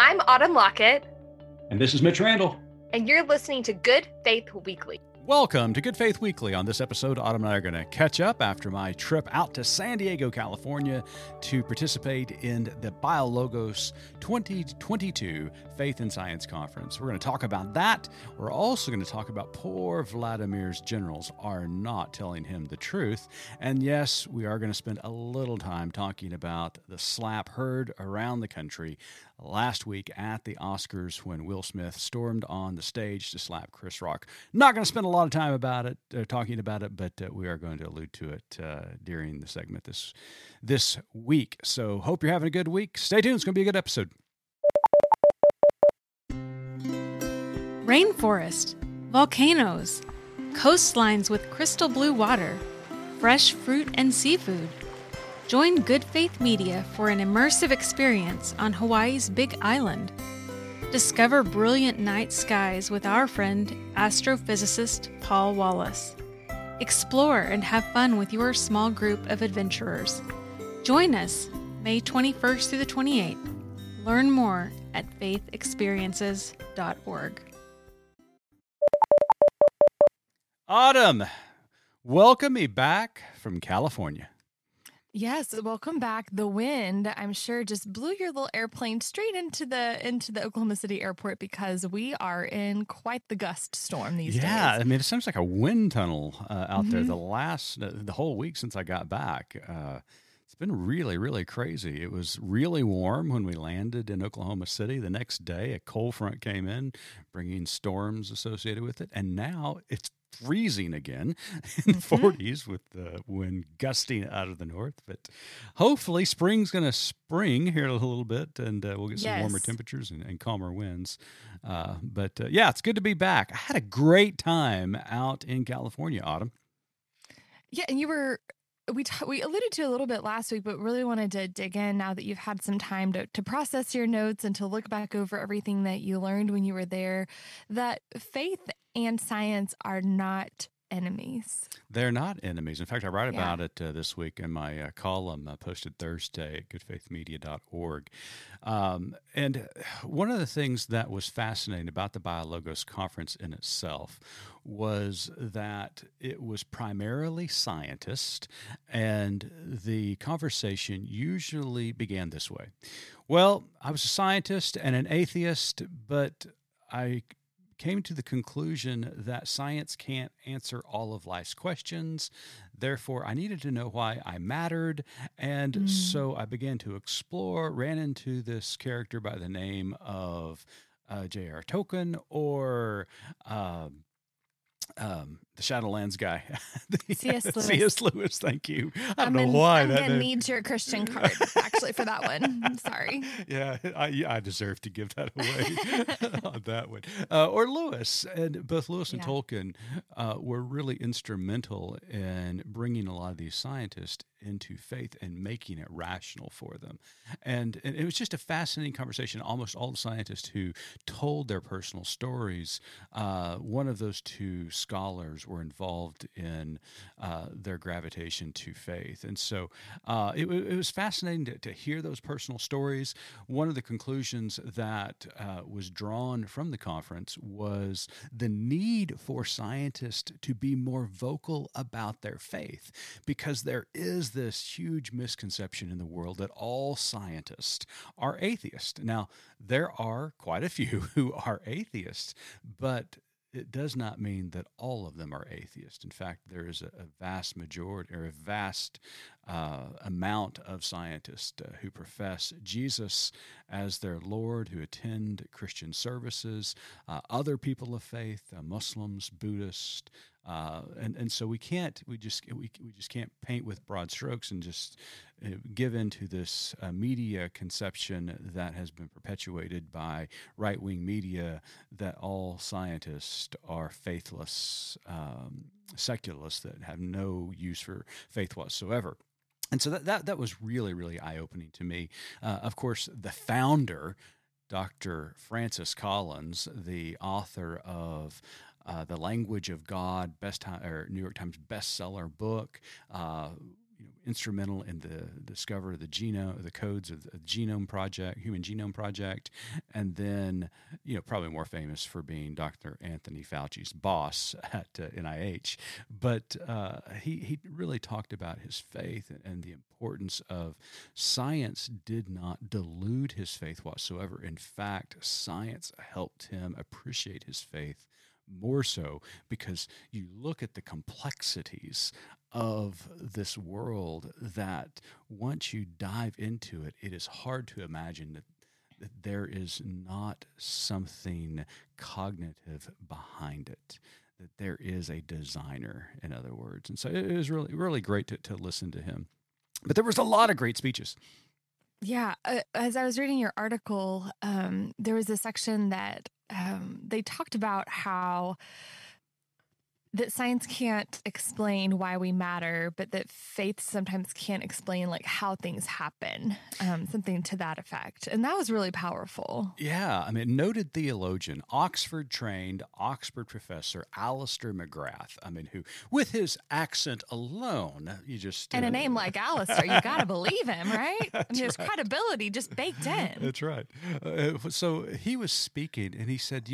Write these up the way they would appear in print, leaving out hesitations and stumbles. I'm Autumn Lockett. And this is Mitch Randall. And you're listening to Good Faith Weekly. Welcome to Good Faith Weekly. On this episode, Autumn and I are going to catch up after my trip out to San Diego, California to participate in the BioLogos 2022 Faith and Science Conference. We're going to talk about that. We're also going to talk about poor Vladimir's generals are not telling him the truth. And yes, we are going to spend a little time talking about the slap heard around the country last week at the Oscars when Will Smith stormed on the stage to slap Chris Rock. Not going to spend a lot of time about it, talking about it, but we are going to allude to it during the segment this week. So hope you're having a good week. Stay tuned. It's going to be a good episode. Rainforest, volcanoes, coastlines with crystal blue water, fresh fruit and seafood. Join Good Faith Media for an immersive experience on Hawaii's Big Island. Discover brilliant night skies with our friend, astrophysicist Paul Wallace. Explore and have fun with your small group of adventurers. Join us May 21st through the 28th. Learn more at faithexperiences.org. Autumn, welcome me back from California. Yes, welcome back. The wind, I'm sure, just blew your little airplane straight into the Oklahoma City airport because we are in quite the gust storm these days. Yeah, I mean, it seems like a wind tunnel out there the whole week since I got back. It's been really, really crazy. It was really warm when we landed in Oklahoma City. The next day, a cold front came in, bringing storms associated with it, and now it's freezing again in the 40s with the wind gusting out of the north. But hopefully spring's going to spring here a little bit, and we'll get some warmer temperatures and calmer winds. But it's good to be back. I had a great time out in California, Autumn. Yeah, and you were... We alluded to a little bit last week, but really wanted to dig in now that you've had some time to process your notes and to look back over everything that you learned when you were there, that faith and science are not enemies. They're not enemies. In fact, I write about it this week in my column posted Thursday at goodfaithmedia.org. And one of the things that was fascinating about the BioLogos conference in itself was that it was primarily scientists, and the conversation usually began this way. Well, I was a scientist and an atheist, but I came to the conclusion that science can't answer all of life's questions. Therefore, I needed to know why I mattered. And so I began to explore, ran into this character by the name of J.R. Tolkien or the Shadowlands guy. C.S. Lewis. C.S. Lewis, thank you. I don't know why. I'm going to need your Christian card, actually, for that one. I'm sorry. Yeah, I deserve to give that away on that one. Or Lewis. And both Lewis and Tolkien were really instrumental in bringing a lot of these scientists into faith and making it rational for them. And it was just a fascinating conversation. Almost all the scientists who told their personal stories, one of those two scholars were involved in their gravitation to faith. And so it was fascinating to hear those personal stories. One of the conclusions that was drawn from the conference was the need for scientists to be more vocal about their faith, because there is this huge misconception in the world that all scientists are atheists. Now, there are quite a few who are atheists, but it does not mean that all of them are atheists. In fact, there is a vast majority or a vast amount of scientists who profess Jesus as their Lord, who attend Christian services, other people of faith, Muslims, Buddhists, and so we just can't paint with broad strokes and just give into this media conception that has been perpetuated by right-wing media that all scientists are faithless, secularists that have no use for faith whatsoever. And so that was really, really eye-opening to me. Of course, the founder, Dr. Francis Collins, the author of The Language of God, New York Times bestseller book, instrumental in the discovery of the genome, the codes of the Genome Project, Human Genome Project, and then probably more famous for being Dr. Anthony Fauci's boss at NIH. But he really talked about his faith and the importance of science did not delude his faith whatsoever. In fact, science helped him appreciate his faith more so, because you look at the complexities of this world that once you dive into it, it is hard to imagine that there is not something cognitive behind it, that there is a designer, in other words. And so it was really, really great to listen to him. But there was a lot of great speeches. Yeah. As I was reading your article, there was a section that they talked about how that science can't explain why we matter, but that faith sometimes can't explain how things happen, something to that effect. And that was really powerful. Yeah. I mean, noted theologian, Oxford-trained, Oxford professor, Alistair McGrath, who, with his accent alone, you just... And a name like Alistair, you got to believe him, right? There's credibility just baked in. That's right. So he was speaking, and he said,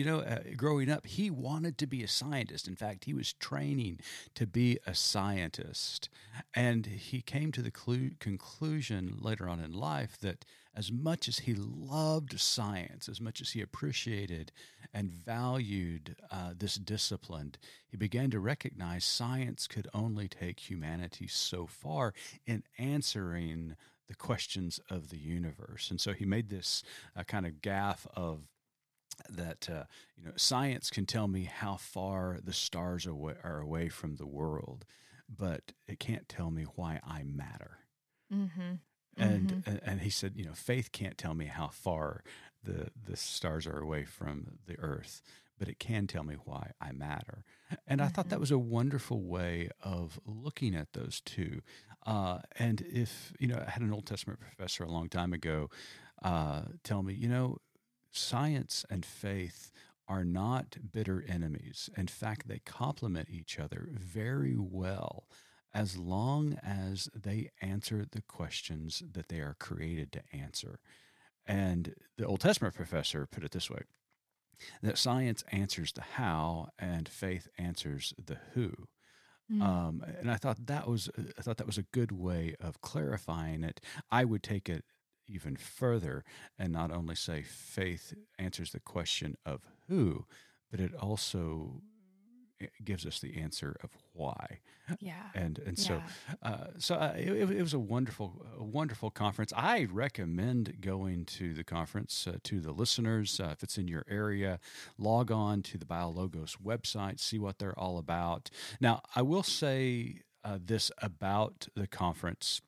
growing up, he wanted to be a scientist. In fact, he was training to be a scientist, and he came to the conclusion later on in life that as much as he loved science, as much as he appreciated and valued this discipline, he began to recognize science could only take humanity so far in answering the questions of the universe. And so he made this kind of gaffe of that science can tell me how far the stars are away from the world, but it can't tell me why I matter. Mm-hmm. And he said, faith can't tell me how far the stars are away from the earth, but it can tell me why I matter. And I thought that was a wonderful way of looking at those two. And if I had an Old Testament professor a long time ago tell me, science and faith are not bitter enemies. In fact, they complement each other very well as long as they answer the questions that they are created to answer. And the Old Testament professor put it this way, that science answers the how and faith answers the who. Mm-hmm. And I thought that was a good way of clarifying it. I would take it even further and not only say faith answers the question of who, but it also gives us the answer of why. Yeah. And so it was a wonderful conference. I recommend going to the conference to the listeners. If it's in your area, log on to the BioLogos website, see what they're all about. Now, I will say this about the conference,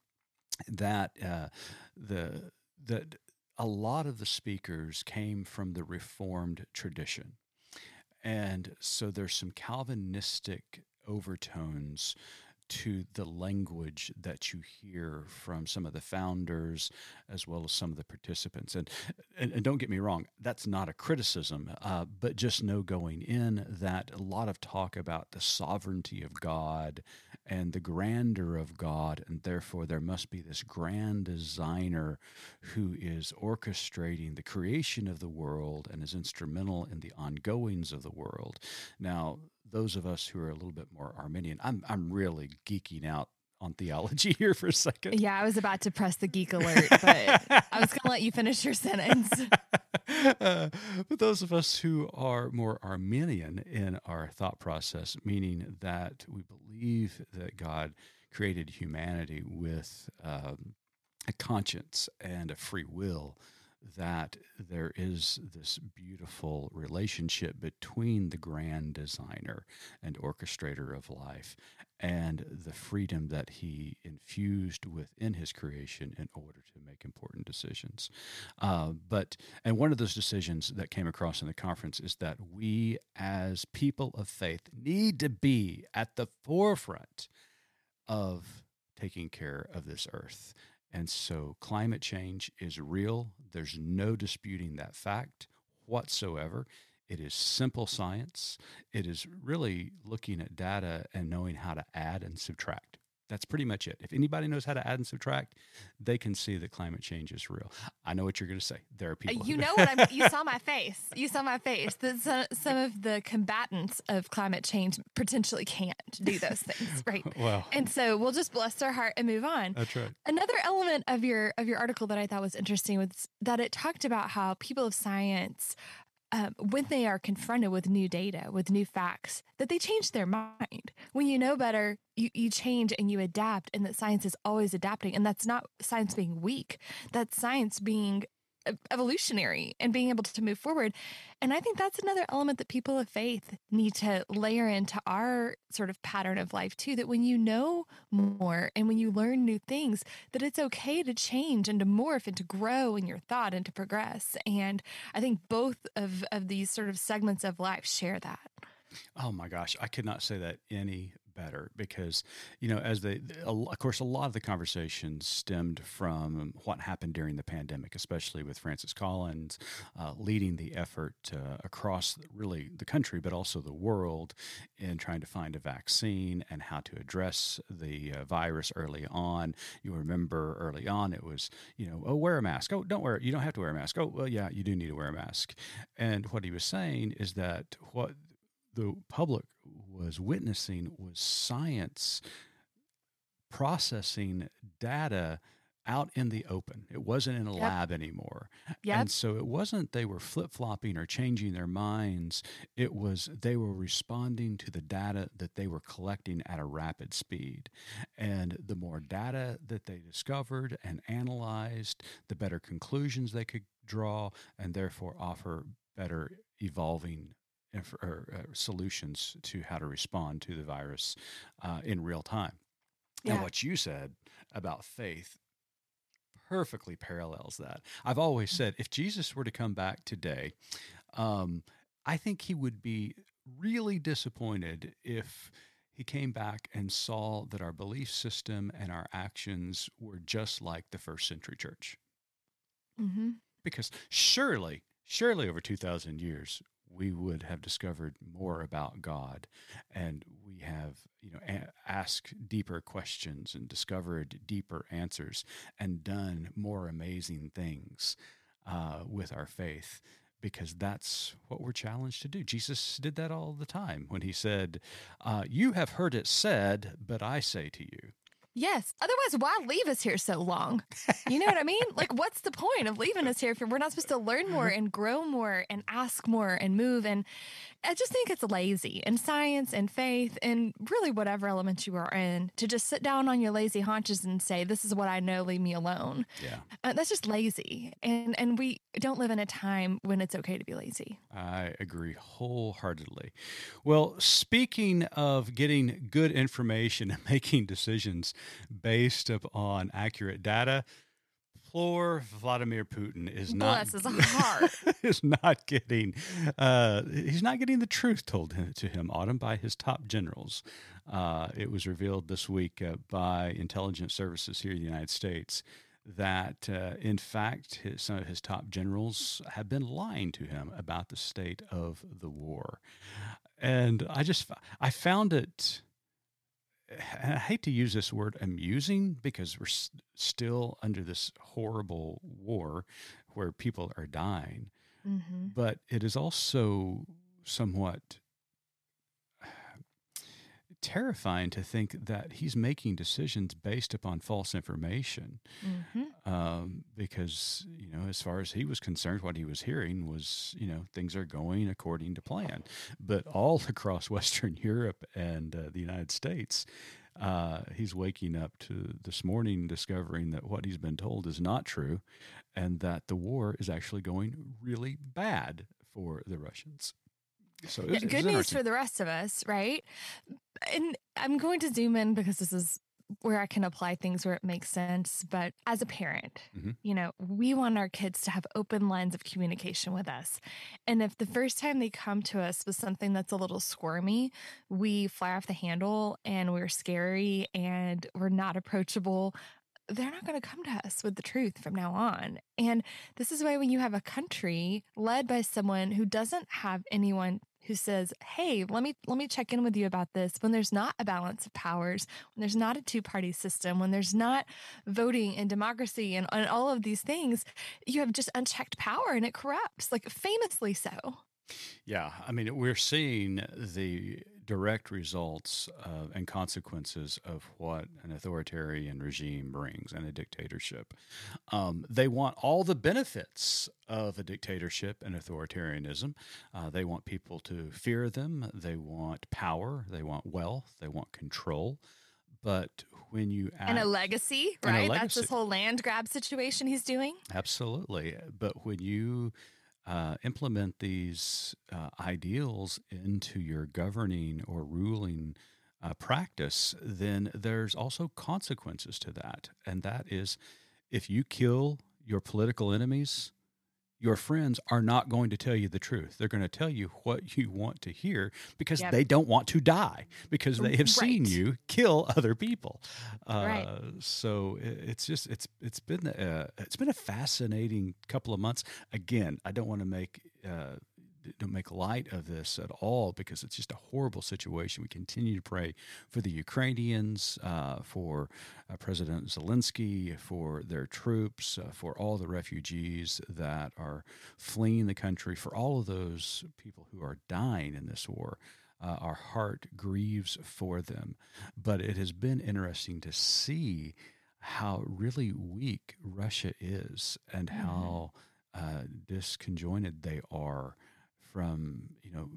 that that a lot of the speakers came from the Reformed tradition. And so there's some Calvinistic overtones to the language that you hear from some of the founders as well as some of the participants. And don't get me wrong, that's not a criticism, but just know going in that a lot of talk about the sovereignty of God and the grandeur of God, and therefore there must be this grand designer who is orchestrating the creation of the world and is instrumental in the ongoings of the world. Now, those of us who are a little bit more Arminian, I'm really geeking out on theology here for a second. Yeah, I was about to press the geek alert, but I was going to let you finish your sentence. But those of us who are more Arminian in our thought process, meaning that we believe that God created humanity with a conscience and a free will, that there is this beautiful relationship between the grand designer and orchestrator of life and the freedom that he infused within his creation in order to make important decisions. And one of those decisions that came across in the conference is that we as people of faith need to be at the forefront of taking care of this earth. And so climate change is real. There's no disputing that fact whatsoever. It is simple science. It is really looking at data and knowing how to add and subtract. That's pretty much it. If anybody knows how to add and subtract, they can see that climate change is real. I know what you're going to say. There are people. You know what I'm. You saw my face. You saw my face. That some of the combatants of climate change potentially can't do those things, right? Wow. And so we'll just bless their heart and move on. That's right. Another element of your article that I thought was interesting was that it talked about how people of science, when they are confronted with new data, with new facts, that they change their mind. When you know better, you change and you adapt, and that science is always adapting. And that's not science being weak. That's science being evolutionary and being able to move forward. And I think that's another element that people of faith need to layer into our sort of pattern of life too, that when you know more and when you learn new things, that it's okay to change and to morph and to grow in your thought and to progress. And I think both of these sort of segments of life share that. Oh my gosh, I could not say that any better, because, you know, of course, a lot of the conversations stemmed from what happened during the pandemic, especially with Francis Collins leading the effort across really the country, but also the world, in trying to find a vaccine and how to address the virus early on. You remember early on, it was, you know, oh, wear a mask. Oh, don't wear it. You don't have to wear a mask. Oh, well, yeah, you do need to wear a mask. And what he was saying is that what the public was witnessing was science processing data out in the open. It wasn't in a lab anymore. And so it wasn't they were flip-flopping or changing their minds. It was they were responding to the data that they were collecting at a rapid speed. And the more data that they discovered and analyzed, the better conclusions they could draw, and therefore offer better evolving solutions to how to respond to the virus in real time. Yeah. And what you said about faith perfectly parallels that. I've always said, if Jesus were to come back today, I think he would be really disappointed if he came back and saw that our belief system and our actions were just like the first century church. Mm-hmm. Because surely over 2,000 years, we would have discovered more about God, and we have, you know, asked deeper questions and discovered deeper answers and done more amazing things with our faith, because that's what we're challenged to do. Jesus did that all the time when he said, you have heard it said, but I say to you. Yes. Otherwise, why leave us here so long? You know what I mean? Like, what's the point of leaving us here if we're not supposed to learn more and grow more and ask more and move? And I just think it's lazy, and science and faith and really whatever element you are in, to just sit down on your lazy haunches and say, this is what I know, leave me alone. Yeah. That's just lazy. And we don't live in a time when it's okay to be lazy. I agree wholeheartedly. Well, speaking of getting good information and making decisions based upon accurate data, poor Vladimir Putin is not getting the truth told to him, Autumn, by his top generals. It was revealed this week by intelligence services here in the United States that, in fact, some of his top generals have been lying to him about the state of the war. And I found it, and I hate to use this word, amusing, because we're still under this horrible war where people are dying. Mm-hmm. But it is also somewhat terrifying to think that he's making decisions based upon false information. Mm-hmm. Because, you know, as far as he was concerned, what he was hearing was, you know, things are going according to plan. But all across Western Europe and the United States, he's waking up to this morning discovering that what he's been told is not true, and that the war is actually going really bad for the Russians. So good news for the rest of us, right? And I'm going to zoom in, because this is where I can apply things where it makes sense. But as a parent, mm-hmm. you know, we want our kids to have open lines of communication with us. And if the first time they come to us with something that's a little squirmy, we fly off the handle and we're scary and we're not approachable, they're not going to come to us with the truth from now on. And this is why when you have a country led by someone who doesn't have anyone who says, hey, let me check in with you about this. When there's not a balance of powers, when there's not a two-party system, when there's not voting and democracy and all of these things, you have just unchecked power and it corrupts, like famously so. Yeah. I mean, we're seeing the direct results and consequences of what an authoritarian regime brings and a dictatorship. They want all the benefits of a dictatorship and authoritarianism. They want people to fear them. They want power. They want wealth. They want control. But when you act— And a legacy, right? A legacy. That's this whole land grab situation he's doing. Absolutely. But when you implement these ideals into your governing or ruling practice, then there's also consequences to that. And that is, if you kill your political enemies, your friends are not going to tell you the truth. They're going to tell you what you want to hear because Yep. they don't want to die, because they have Right. seen you kill other people. Right. So it's been a fascinating couple of months. Again, I don't want to make light of this at all, because it's just a horrible situation. We continue to pray for the Ukrainians, for President Zelensky, for their troops, for all the refugees that are fleeing the country, for all of those people who are dying in this war. Our heart grieves for them. But it has been interesting to see how really weak Russia is and how disconjointed they are from,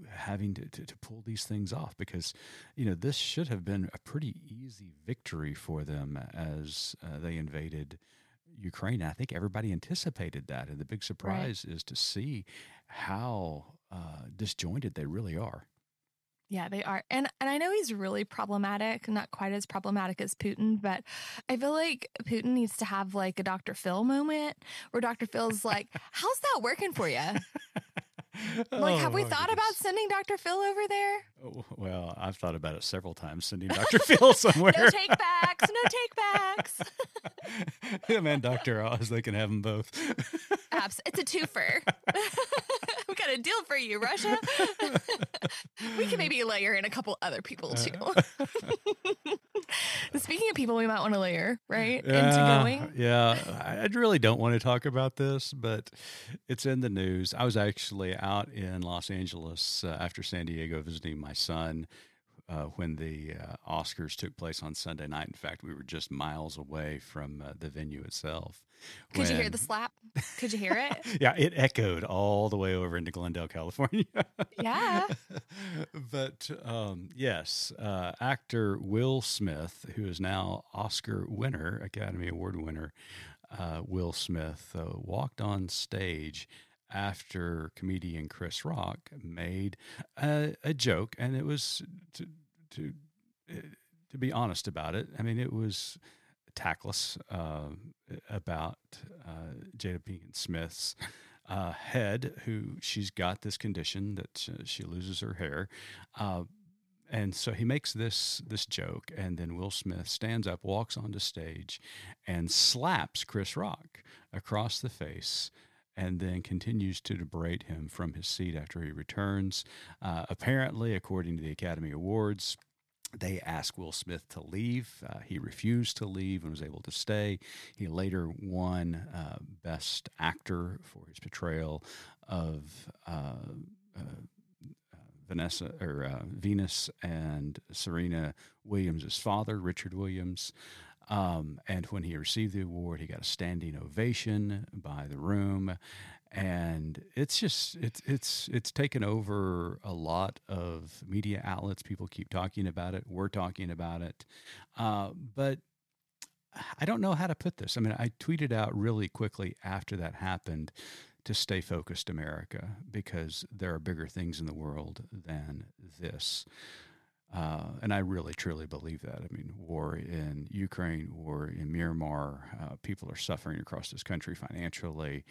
having to pull these things off, because, this should have been a pretty easy victory for them as they invaded Ukraine. I think everybody anticipated that, and the big surprise Right. is to see how disjointed they really are. Yeah, they are. And I know he's really problematic, not quite as problematic as Putin, but I feel like Putin needs to have like a Dr. Phil moment where Dr. Phil's like, how's that working for you? Like, have we thought about sending Dr. Phil over there? Oh, well, I've thought about it several times, sending Dr. Phil somewhere. No take backs. Yeah, man, Dr. Oz, they can have them both. It's a twofer. We got a deal for you, Russia. We can maybe layer in a couple other people, too. Speaking of people we might want to layer, right, into going. Yeah, I really don't want to talk about this, but it's in the news. I was actually out in Los Angeles after San Diego visiting my son when the Oscars took place on Sunday night. In fact, we were just miles away from the venue itself. Could you hear the slap? Could you hear it? Yeah, it echoed all the way over into Glendale, California. Yeah. But yes, actor Will Smith, who is now Oscar winner, Academy Award winner, Will Smith walked on stage after comedian Chris Rock made a joke, and it was, to be honest about it, I mean, it was tactless about Jada Pinkett Smith's head, who she's got this condition that she loses her hair. And so he makes this joke, and then Will Smith stands up, walks onto stage, and slaps Chris Rock across the face, and then continues to debride him from his seat after he returns. Apparently, according to the Academy Awards, they asked Will Smith to leave. He refused to leave and was able to stay. He later won Best Actor for his portrayal of Venus and Serena Williams' father, Richard Williams. And when he received the award, he got a standing ovation by the room, and it's taken over a lot of media outlets. People keep talking about it. We're talking about it, but I don't know how to put this. I mean, I tweeted out really quickly after that happened to stay focused, America, because there are bigger things in the world than this. And I really, truly believe that. I mean, war in Ukraine, war in Myanmar, people are suffering across this country financially.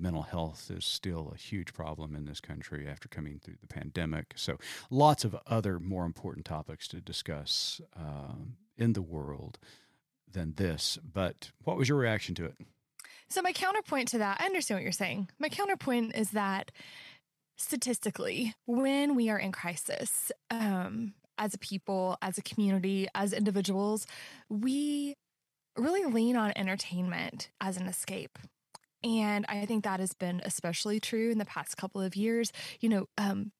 Mental health is still a huge problem in this country after coming through the pandemic. So lots of other more important topics to discuss in the world than this. But what was your reaction to it? So my counterpoint to that, I understand what you're saying. My counterpoint is that statistically, when we are in crisis, as a people, as a community, as individuals, we really lean on entertainment as an escape. And I think that has been especially true in the past couple of years. You know,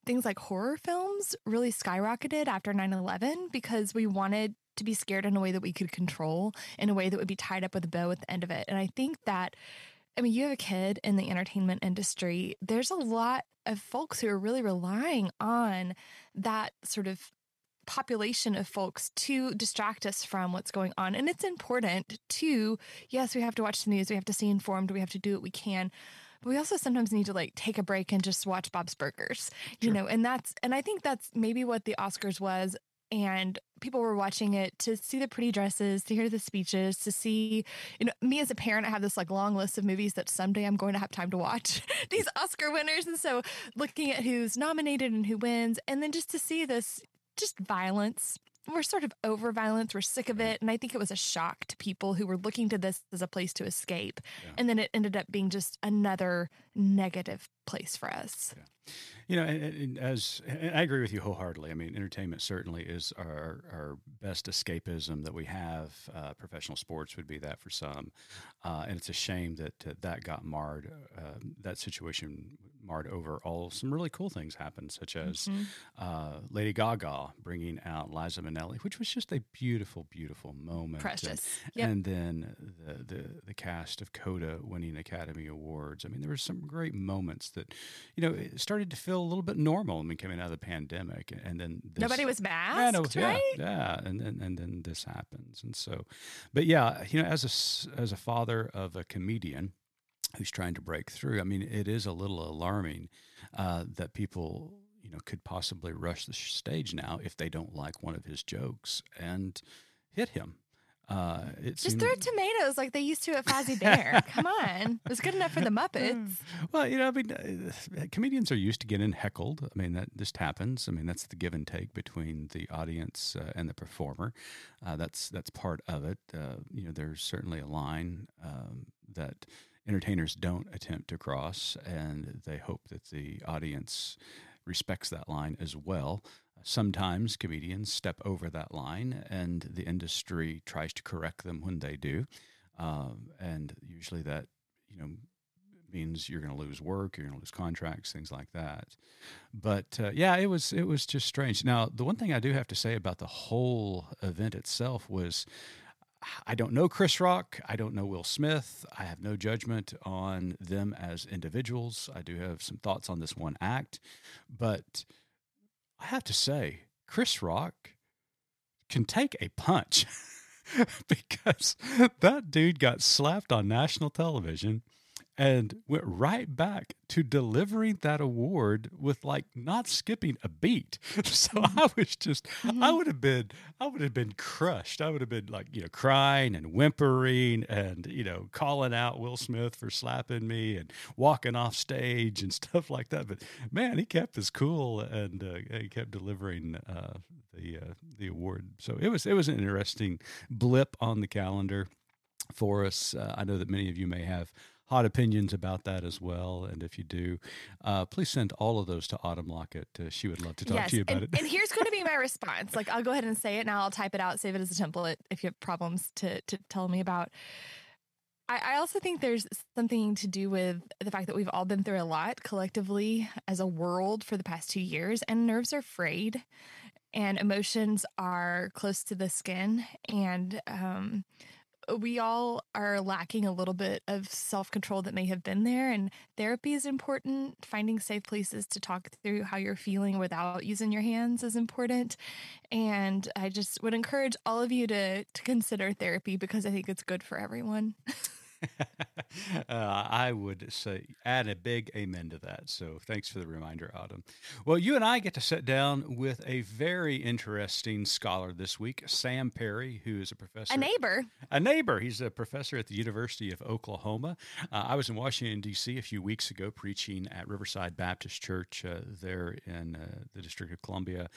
things like horror films really skyrocketed after 9/11 because we wanted to be scared in a way that we could control, in a way that would be tied up with a bow at the end of it. And I think that, I mean, you have a kid in the entertainment industry. There's a lot of folks who are really relying on that sort of population of folks to distract us from what's going on. And it's important to, yes, we have to watch the news, we have to stay informed, we have to do what we can, but we also sometimes need to like take a break and just watch Bob's Burgers, you know, and I think that's maybe what the Oscars was. And people were watching it to see the pretty dresses, to hear the speeches, to see, you know, me as a parent, I have this like long list of movies that someday I'm going to have time to watch these Oscar winners. And so looking at who's nominated and who wins, and then just to see this just violence. We're sort of over violence. We're sick of it. And I think it was a shock to people who were looking to this as a place to escape. Yeah. And then it ended up being just another negative place for us. Yeah. You know, and I agree with you wholeheartedly. I mean, entertainment certainly is our best escapism that we have. Professional sports would be that for some. And it's a shame that that got marred, that situation marred overall. Some really cool things happened, such as Lady Gaga bringing out Liza Minnelli, which was just a beautiful, beautiful moment. Precious. And then the cast of CODA winning Academy Awards. I mean, there were some great moments that, you know, it started to feel a little bit normal. I mean, coming out of the pandemic, and then this, nobody was masked, right? Yeah, and then this happens, and so, but yeah, you know, as a father of a comedian who's trying to break through, I mean, it is a little alarming that people, you know, could possibly rush the stage now if they don't like one of his jokes and hit him. Just throw tomatoes like they used to at Fozzie Bear. Come on. It was good enough for the Muppets. Well, you know, I mean, comedians are used to getting heckled. I mean, that just happens. I mean, that's the give and take between the audience and the performer. That's part of it. You know, there's certainly a line that entertainers don't attempt to cross, and they hope that the audience respects that line as well. Sometimes comedians step over that line, and the industry tries to correct them when they do. And usually that, you know, means you're going to lose work, you're going to lose contracts, things like that. But yeah, it was just strange. Now, the one thing I do have to say about the whole event itself was, I don't know Chris Rock. I don't know Will Smith. I have no judgment on them as individuals. I do have some thoughts on this one act, but I have to say, Chris Rock can take a punch because that dude got slapped on national television and went right back to delivering that award with like not skipping a beat. So I was just, I would have been crushed. I would have been like, you know, crying and whimpering and, you know, calling out Will Smith for slapping me and walking off stage and stuff like that. But man, he kept his cool and he kept delivering the award. So it was an interesting blip on the calendar for us. I know that many of you may have hot opinions about that as well. And if you do, please send all of those to Autumn Lockett. She would love to talk to you about it. And here's going to be my response. Like, I'll go ahead and say it now. I'll type it out, save it as a template if you have problems to tell me about. I also think there's something to do with the fact that we've all been through a lot collectively as a world for the past 2 years, and nerves are frayed and emotions are close to the skin. And, we all are lacking a little bit of self-control that may have been there, and therapy is important. Finding safe places to talk through how you're feeling without using your hands is important. And I just would encourage all of you to consider therapy because I think it's good for everyone. I would say add a big amen to that. So thanks for the reminder, Autumn. Well, you and I get to sit down with a very interesting scholar this week, Sam Perry, who is a professor. A neighbor. He's a professor at the University of Oklahoma. I was in Washington, D.C. a few weeks ago preaching at Riverside Baptist Church there in the District of Columbia,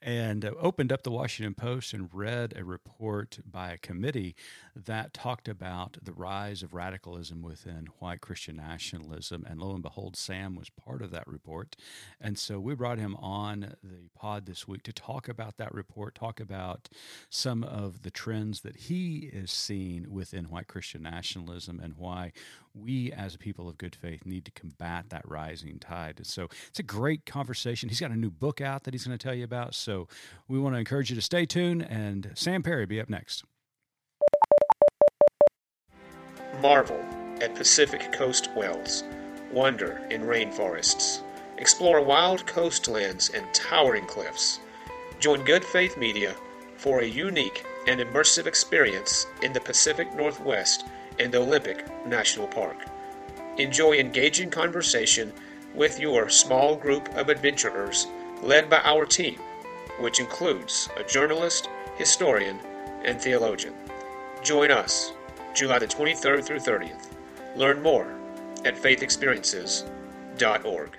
and opened up the Washington Post and read a report by a committee that talked about the rise of radicalism nationalism within white Christian nationalism. And lo and behold, Sam was part of that report. And so we brought him on the pod this week to talk about that report, talk about some of the trends that he is seeing within white Christian nationalism and why we as a people of good faith need to combat that rising tide. And so it's a great conversation. He's got a new book out that he's going to tell you about. So we want to encourage you to stay tuned, and Sam Perry will be up next. Marvel at Pacific Coast wells, wonder in rainforests, explore wild coastlands and towering cliffs. Join Good Faith Media for a unique and immersive experience in the Pacific Northwest and Olympic National Park. Enjoy engaging conversation with your small group of adventurers led by our team, which includes a journalist, historian, and theologian. Join us July the 23rd through 30th. Learn more at faithexperiences.org.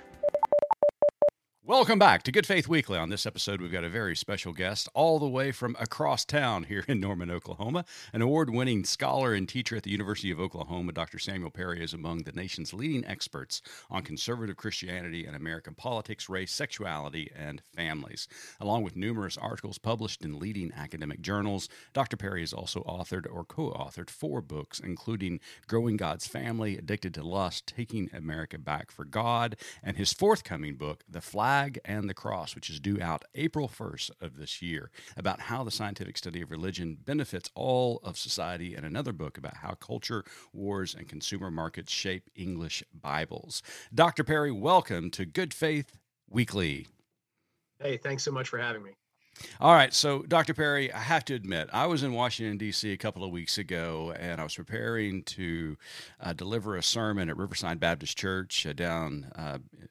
Welcome back to Good Faith Weekly. On this episode, we've got a very special guest all the way from across town here in Norman, Oklahoma. An award-winning scholar and teacher at the University of Oklahoma, Dr. Samuel Perry is among the nation's leading experts on conservative Christianity and American politics, race, sexuality, and families. Along with numerous articles published in leading academic journals, Dr. Perry has also authored or co-authored 4 books, including Growing God's Family, Addicted to Lust, Taking America Back for God, and his forthcoming book, The Flag and the Cross, which is due out April 1st of this year, about how the scientific study of religion benefits all of society, and another book about how culture, wars, and consumer markets shape English Bibles. Dr. Perry, welcome to Good Faith Weekly. Hey, thanks so much for having me. All right. So, Dr. Perry, I have to admit, I was in Washington, D.C. a couple of weeks ago, and I was preparing to deliver a sermon at Riverside Baptist Church down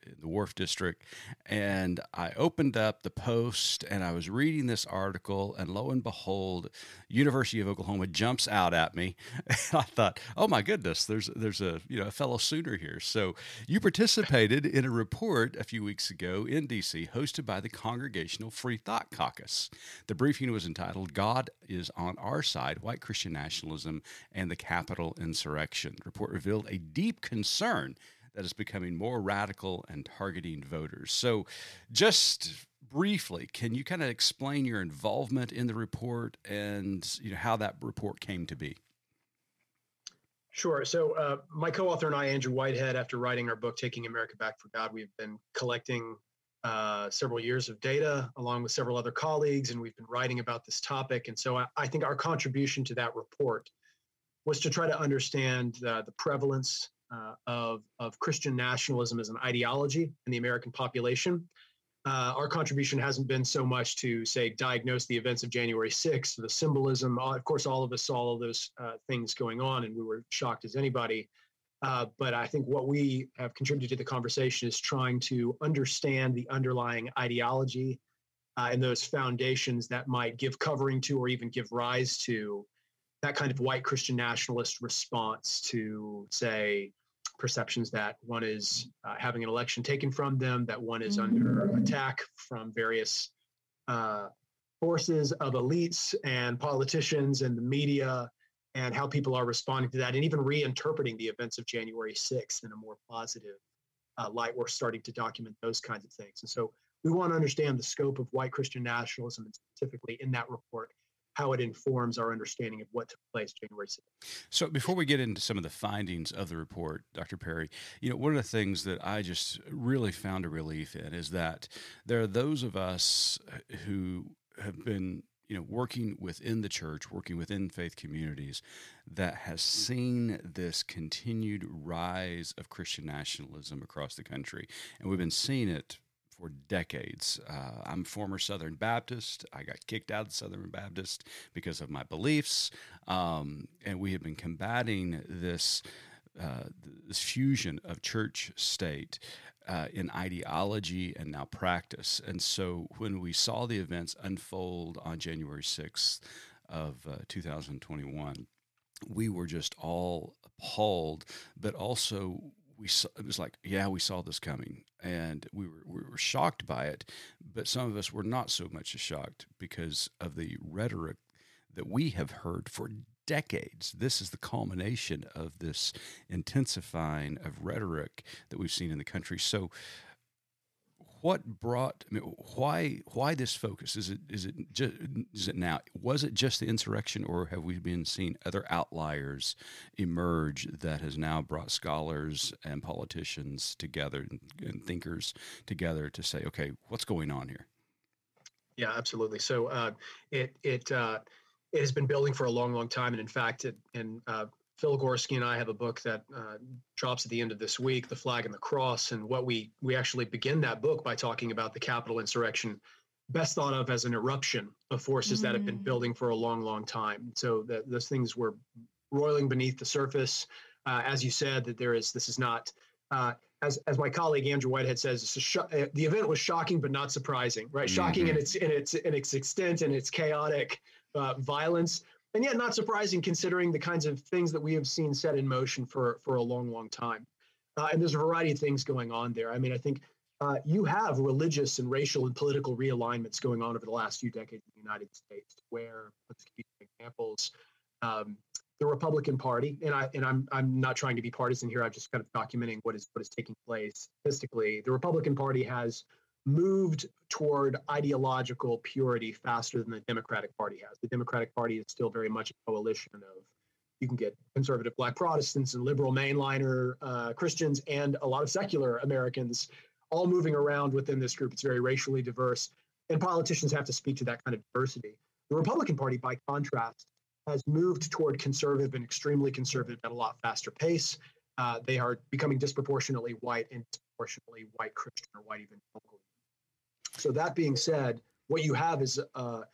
in the Wharf District. And I opened up the Post, and I was reading this article, and lo and behold, University of Oklahoma jumps out at me. And I thought, oh, my goodness, there's a, you know, a fellow Sooner here. So you participated in a report a few weeks ago in D.C. hosted by the Congregational Free Thought Caucus. The briefing was entitled, God is on Our Side, White Christian Nationalism and the Capitol Insurrection. The report revealed a deep concern that is becoming more radical and targeting voters. So just briefly, can you kind of explain your involvement in the report and, you know, how that report came to be? Sure. So my co-author and I, Andrew Whitehead, after writing our book, Taking America Back for God, we've been collecting several years of data along with several other colleagues, and we've been writing about this topic. And so I think our contribution to that report was to try to understand the prevalence of Christian nationalism as an ideology in the American population. Our contribution hasn't been so much to, say, diagnose the events of January 6th, the symbolism. Of course, all of us saw all those things going on, and we were shocked as anybody. But I think what we have contributed to the conversation is trying to understand the underlying ideology and those foundations that might give covering to or even give rise to that kind of white Christian nationalist response to, say, perceptions that one is having an election taken from them, that one is under attack from various forces of elites and politicians and the media, and how people are responding to that, and even reinterpreting the events of January 6th in a more positive light. We're starting to document those kinds of things. And so we want to understand the scope of white Christian nationalism, and specifically in that report, how it informs our understanding of what took place January 6th. So before we get into some of the findings of the report, Dr. Perry, you know, one of the things that I just really found a relief in is that there are those of us who have been, you know, working within the church, working within faith communities, that has seen this continued rise of Christian nationalism across the country. And we've been seeing it for decades. I'm former Southern Baptist. I got kicked out of Southern Baptist because of my beliefs. And we have been combating this fusion of church-state in ideology and now practice. And so when we saw the events unfold on January 6th of 2021, we were just all appalled, but also it was like, yeah, we saw this coming, and we were shocked by it, but some of us were not so much as shocked because of the rhetoric that we have heard for decades, this is the culmination of this intensifying of rhetoric that we've seen in the country. So what brought, I mean, why this focus? Is it now? Was it just the insurrection, or have we been seeing other outliers emerge that has now brought scholars and politicians together and thinkers together to say, okay, what's going on here? Yeah, absolutely. So it has been building for a long, long time, and in fact, Phil Gorski and I have a book that drops at the end of this week, The Flag and the Cross, and what we actually begin that book by talking about the Capitol insurrection, best thought of as an eruption of forces that have been building for a long, long time. So those things were roiling beneath the surface. As you said, that this is not, as my colleague Andrew Whitehead says, the event was shocking but not surprising, right? Mm-hmm. Shocking in its extent and its chaotic violence. And yet not surprising considering the kinds of things that we have seen set in motion for a long, long time. And there's a variety of things going on there. I mean, I think you have religious and racial and political realignments going on over the last few decades in the United States where, let's give you some examples, the Republican Party, and I'm not trying to be partisan here, I'm just kind of documenting what is taking place statistically. The Republican Party has moved toward ideological purity faster than the Democratic Party has. The Democratic Party is still very much a coalition of, you can get conservative Black Protestants and liberal mainliner Christians and a lot of secular Americans all moving around within this group. It's very racially diverse, and politicians have to speak to that kind of diversity. The Republican Party, by contrast, has moved toward conservative and extremely conservative at a lot faster pace. They are becoming disproportionately white and disproportionately white Christian or white evangelical. So that being said, what you have is a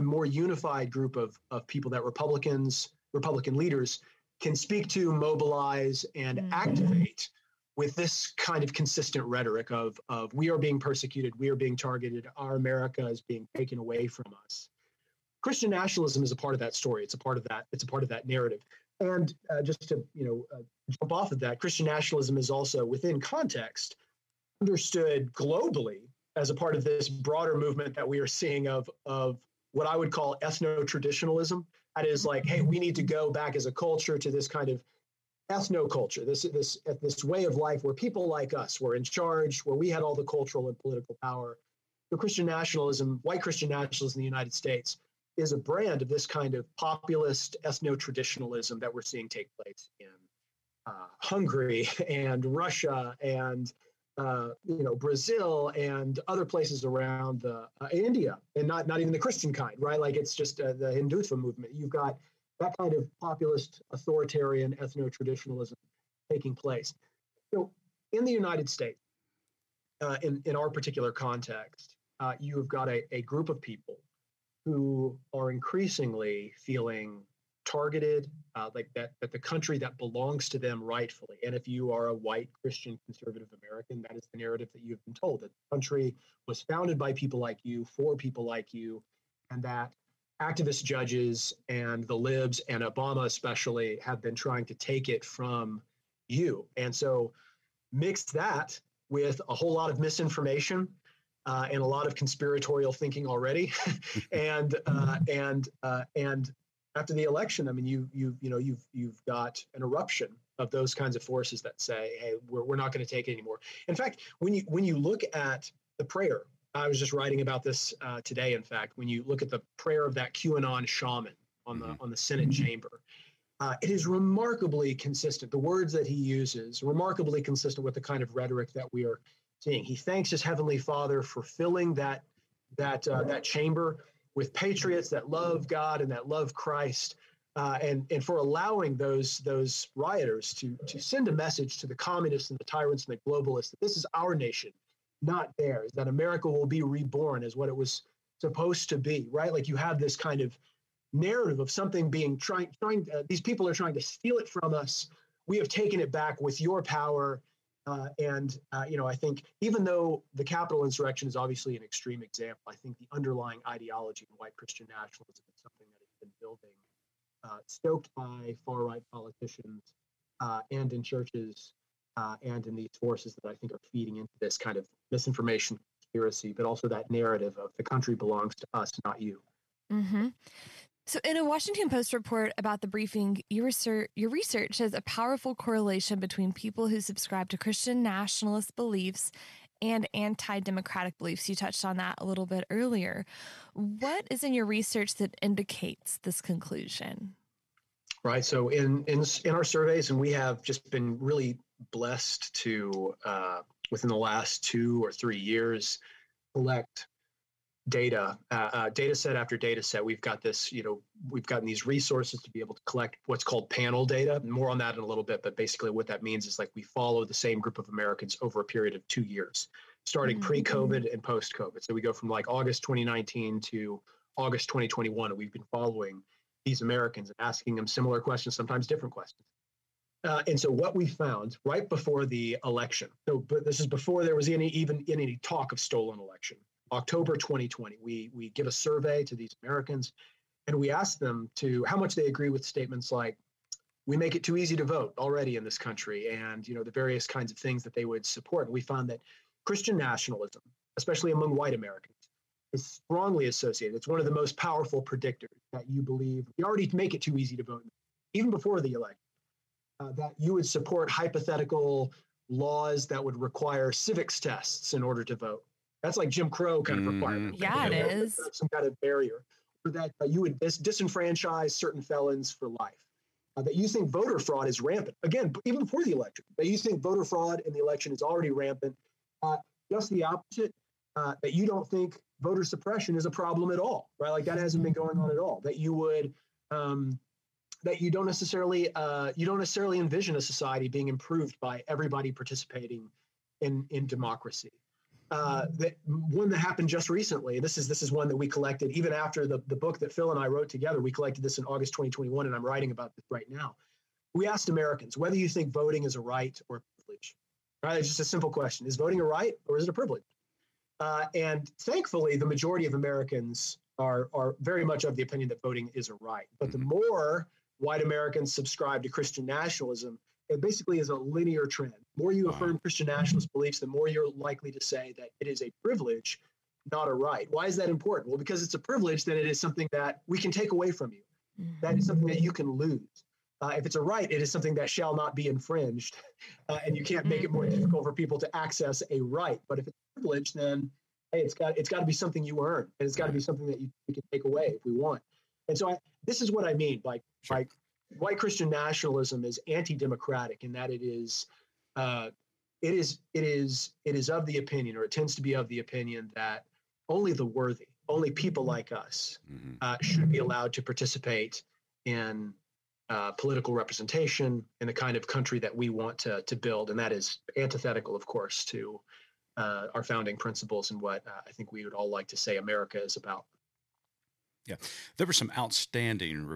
more unified group of people that Republican leaders can speak to, mobilize, and activate with this kind of consistent rhetoric of we are being persecuted, we are being targeted, our America is being taken away from us. Christian nationalism is a part of that story. It's a part of that narrative. And just to jump off of that, Christian nationalism is also within context understood globally as a part of this broader movement that we are seeing of what I would call ethno-traditionalism. That is like, hey, we need to go back as a culture to this kind of ethno-culture, this way of life where people like us were in charge, where we had all the cultural and political power. So Christian nationalism, white Christian nationalism in the United States is a brand of this kind of populist ethno-traditionalism that we're seeing take place in Hungary and Russia and Brazil and other places around India, and not even the Christian kind, right? Like it's just the Hindutva movement. You've got that kind of populist, authoritarian ethno-traditionalism taking place. So in the United States, in our particular context, you've got a group of people who are increasingly feeling targeted, like that the country that belongs to them rightfully. And if you are a white Christian conservative American, that is the narrative that you've been told, that the country was founded by people like you, for people like you, and that activist judges and the libs and Obama especially have been trying to take it from you. And so mix that with a whole lot of misinformation and a lot of conspiratorial thinking already. And after the election, I mean, you've got an eruption of those kinds of forces that say, "Hey, we're not going to take it anymore." In fact, when you look at the prayer, I was just writing about this today. In fact, when you look at the prayer of that QAnon shaman on the Senate chamber, it is remarkably consistent. The words that he uses remarkably consistent with the kind of rhetoric that we are seeing. He thanks his Heavenly Father for filling that chamber with patriots that love God and that love Christ, and for allowing those rioters to send a message to the communists and the tyrants and the globalists that this is our nation, not theirs, that America will be reborn as what it was supposed to be, right? Like you have this kind of narrative of something being these people are trying to steal it from us. We have taken it back with your power. I think even though the Capitol insurrection is obviously an extreme example, I think the underlying ideology in white Christian nationalism is something that has been building, stoked by far-right politicians and in churches and in these forces that I think are feeding into this kind of misinformation, conspiracy, but also that narrative of the country belongs to us, not you. Mm-hmm. So in a Washington Post report about the briefing, your research shows a powerful correlation between people who subscribe to Christian nationalist beliefs and anti-democratic beliefs. You touched on that a little bit earlier. What is in your research that indicates this conclusion? Right. So in our surveys, and we have just been really blessed to, within the last 2 or 3 years, collect data, data set after data set. We've got this, you know, we've gotten these resources to be able to collect what's called panel data. More on that in a little bit, but basically what that means is like we follow the same group of Americans over a period of 2 years, starting pre-COVID and post-COVID. So we go from like August 2019 to August 2021, and we've been following these Americans and asking them similar questions, sometimes different questions. And so what we found right before the election, so but this is before there was any talk of stolen election, October 2020, we give a survey to these Americans, and we ask them to how much they agree with statements like, we make it too easy to vote already in this country, and you know the various kinds of things that they would support. And we found that Christian nationalism, especially among white Americans, is strongly associated. It's one of the most powerful predictors that you believe we already make it too easy to vote, even before the election, that you would support hypothetical laws that would require civics tests in order to vote. That's like Jim Crow kind of requirement. Yeah, it is. Some kind of barrier. Or that you would disenfranchise certain felons for life. That you think voter fraud is rampant. Again, even before the election. That you think voter fraud in the election is already rampant. Just the opposite. That you don't think voter suppression is a problem at all, right? Like that hasn't been going on at all. That you would, that you don't necessarily envision a society being improved by everybody participating in democracy. That one that happened just recently. This is one that we collected even after the book that Phil and I wrote together. We collected this in August 2021, and I'm writing about this right now. We asked Americans whether you think voting is a right or a privilege. Right? It's just a simple question: is voting a right or is it a privilege? And thankfully, the majority of Americans are very much of the opinion that voting is a right. But the more white Americans subscribe to Christian nationalism, it basically is a linear trend. The more you affirm Christian nationalist beliefs, the more you're likely to say that it is a privilege, not a right. Why is that important? Well, because it's a privilege, then it is something that we can take away from you. That is something that you can lose. If it's a right, it is something that shall not be infringed, and you can't make it more difficult for people to access a right. But if it's a privilege, then hey, it's got to be something you earn, and it's got to be something that we can take away if we want. And so this is what I mean by white Christian nationalism is anti-democratic in that it is of the opinion, or it tends to be of the opinion, that only the worthy, only people like us should be allowed to participate in political representation in the kind of country that we want to build. And that is antithetical, of course, to our founding principles and what I think we would all like to say America is about. Yeah. There was some outstanding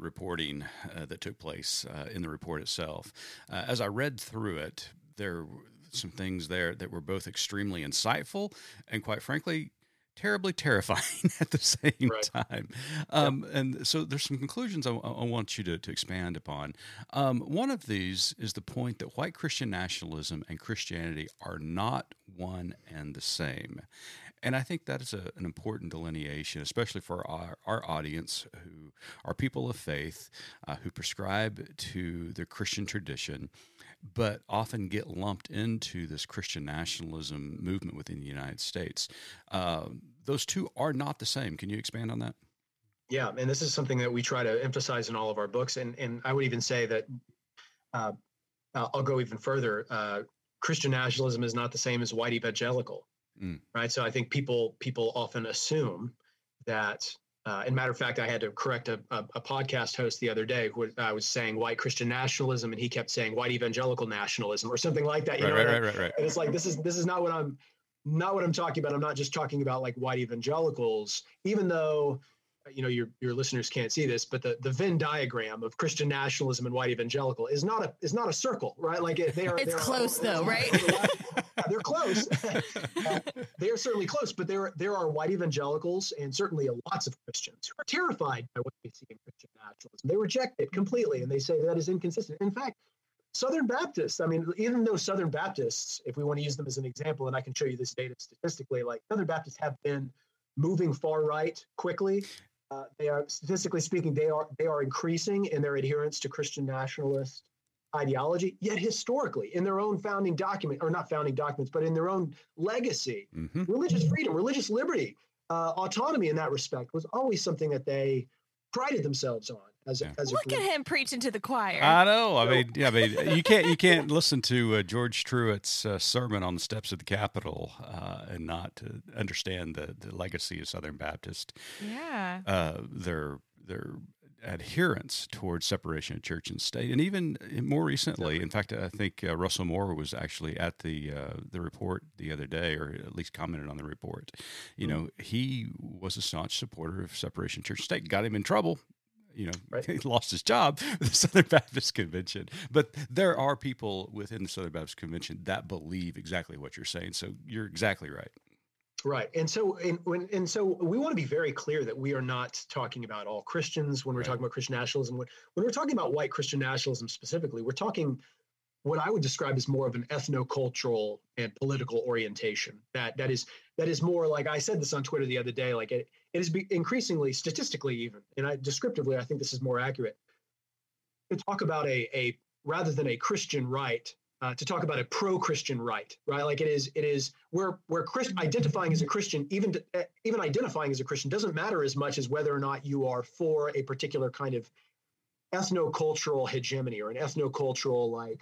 reporting that took place in the report itself. As I read through it, there were some things there that were both extremely insightful and, quite frankly, terribly terrifying at the same time. And so there's some conclusions I want you to expand upon. One of these is the point that white Christian nationalism and Christianity are not one and the same. And I think that is an important delineation, especially for our audience, who are people of faith, who prescribe to the Christian tradition, but often get lumped into this Christian nationalism movement within the United States. Those two are not the same. Can you expand on that? Yeah, and this is something that we try to emphasize in all of our books. And I would even say that I'll go even further. Christian nationalism is not the same as white evangelical. Right. So I think people often assume that, and matter of fact, I had to correct a podcast host the other day who I was saying white Christian nationalism, and he kept saying white evangelical nationalism or something like that. You know, right. And it's like, this is not what I'm talking about. I'm not just talking about like white evangelicals, even though, you know, your listeners can't see this, but the Venn diagram of Christian nationalism and white evangelical is not a circle, right? Like they are. It's close though, right? They're close. They are certainly close, but there are white evangelicals and certainly lots of Christians who are terrified by what they see in Christian nationalism. They reject it completely, and they say that is inconsistent. In fact, Southern Baptists, I mean, even though Southern Baptists, if we want to use them as an example, and I can show you this data statistically, like Southern Baptists have been moving far right quickly. They are, statistically speaking, they are increasing in their adherence to Christian nationalist ideology. Yet historically, in their own founding document, or not founding documents, but in their own legacy, religious freedom, religious liberty, autonomy in that respect was always something that they prided themselves on. As look at him preaching to the choir. I know. I mean, you can't listen to George Truett's sermon on the steps of the Capitol and not understand the legacy of Southern Baptist. Yeah. Their adherence towards separation of church and state, and even more recently, in fact, I think Russell Moore was actually at the report the other day, or at least commented on the report. You know, he was a staunch supporter of separation of church and state. Got him in trouble. You know, he lost his job at the Southern Baptist Convention. But there are people within the Southern Baptist Convention that believe exactly what you're saying. So you're exactly right. Right. And so we want to be very clear that we are not talking about all Christians when we're talking about Christian nationalism. When we're talking about white Christian nationalism specifically, we're talking what I would describe as more of an ethnocultural and political orientation. That is more like, I said this on Twitter the other day, like it is increasingly, statistically even, and descriptively, I think this is more accurate, to talk about a rather than a Christian right, to talk about a pro-Christian right? Like it is where identifying as a Christian, even identifying as a Christian doesn't matter as much as whether or not you are for a particular kind of ethnocultural hegemony or an ethnocultural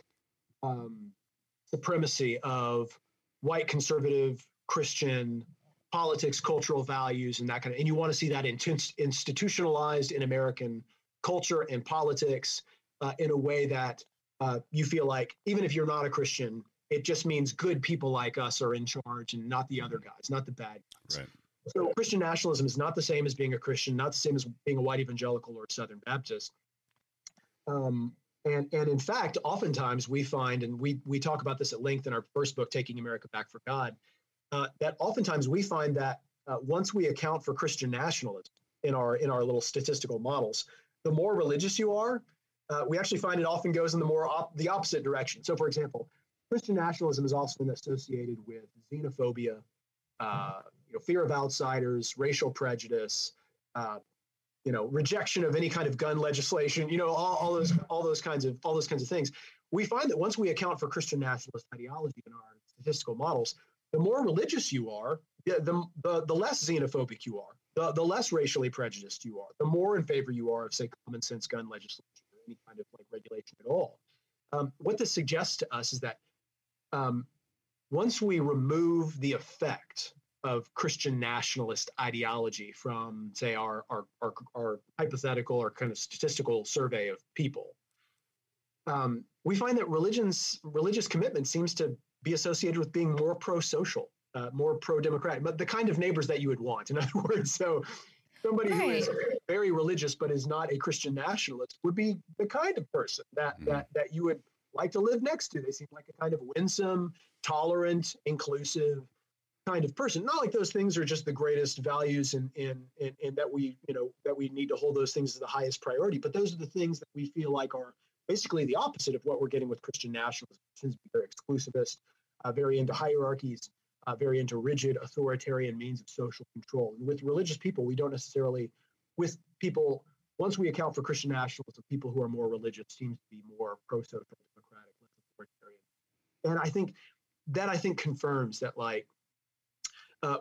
supremacy of white conservative Christian politics, cultural values, and that kind of, and you want to see that institutionalized in American culture and politics in a way that you feel like, even if you're not a Christian, it just means good people like us are in charge and not the other guys, not the bad guys. Right. So Christian nationalism is not the same as being a Christian, not the same as being a white evangelical or a Southern Baptist. And in fact, oftentimes we find, and we talk about this at length in our first book, Taking America Back for God, that oftentimes we find that once we account for Christian nationalism in our little statistical models, the more religious you are, we actually find it often goes in the opposite direction. So, for example, Christian nationalism has also been associated with xenophobia, fear of outsiders, racial prejudice, rejection of any kind of gun legislation, all those kinds of things. We find that once we account for Christian nationalist ideology in our statistical models, the more religious you are, the less xenophobic you are, the less racially prejudiced you are, the more in favor you are of, say, common sense gun legislation or any kind of regulation at all. What this suggests to us is that once we remove the effect of Christian nationalist ideology from, say, our hypothetical or kind of statistical survey of people, we find that religious commitment seems to be associated with being more pro-social, more pro-democratic, but the kind of neighbors that you would want. In other words, so somebody who is very religious but is not a Christian nationalist would be the kind of person that you would like to live next to. They seem like a kind of winsome, tolerant, inclusive kind of person. Not like those things are just the greatest values and that we, that we need to hold those things as the highest priority, but those are the things that we feel like are basically the opposite of what we're getting with Christian nationalism. Christians are very exclusivist, very into hierarchies, very into rigid authoritarian means of social control. And with religious people, we don't necessarily, with people, once we account for Christian nationalism, people who are more religious seem to be more pro-social, democratic, less authoritarian. And I think confirms that, like,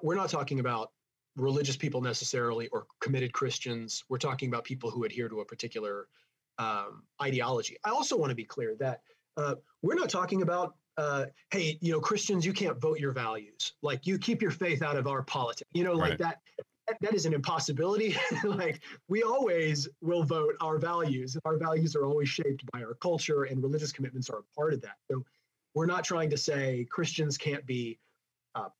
we're not talking about religious people necessarily or committed Christians. We're talking about people who adhere to a particular ideology. I also want to be clear that we're not talking about, Christians, you can't vote your values. Like, you keep your faith out of our politics. That is an impossibility. Like, we always will vote our values. Our values are always shaped by our culture, and religious commitments are a part of that. So we're not trying to say Christians can't be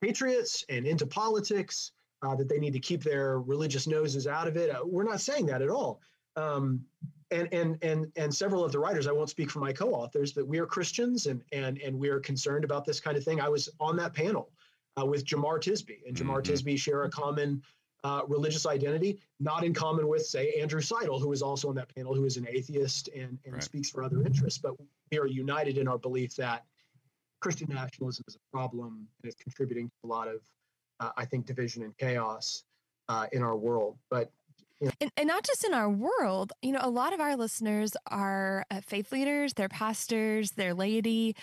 patriots and into politics, that they need to keep their religious noses out of it. We're not saying that at all. And several of the writers, I won't speak for my co-authors, that we are Christians and we are concerned about this kind of thing. I was on that panel with Jamar Tisby, and Jamar Tisby share a common religious identity, not in common with, say, Andrew Seidel, who was also on that panel, who is an atheist and speaks for other interests. But we are united in our belief that Christian nationalism is a problem and it's contributing to a lot of, division and chaos in our world. But Yeah. And not just in our world, you know, a lot of our listeners are faith leaders, they're pastors, they're laity,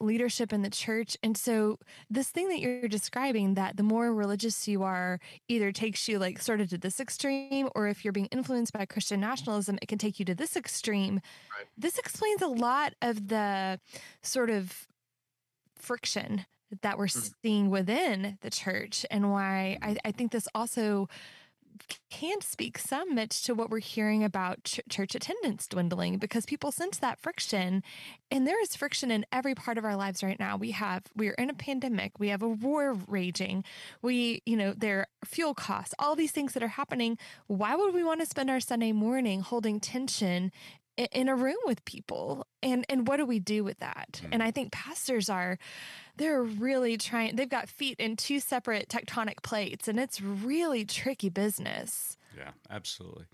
leadership in the church. And so this thing that you're describing, that the more religious you are, either takes you like sort of to this extreme, or if you're being influenced by Christian nationalism, it can take you to this extreme. Right. This explains a lot of the sort of friction that we're seeing within the church, and why I think this also can speak some, Mitch, to what we're hearing about church attendance dwindling, because people sense that friction. And there is friction in every part of our lives right now. We are in a pandemic. We have a war raging. There are fuel costs, all these things that are happening. Why would we want to spend our Sunday morning holding tension in a room with people? And what do we do with that? And I think pastors they're really trying, they've got feet in two separate tectonic plates, and it's really tricky business. Yeah, absolutely.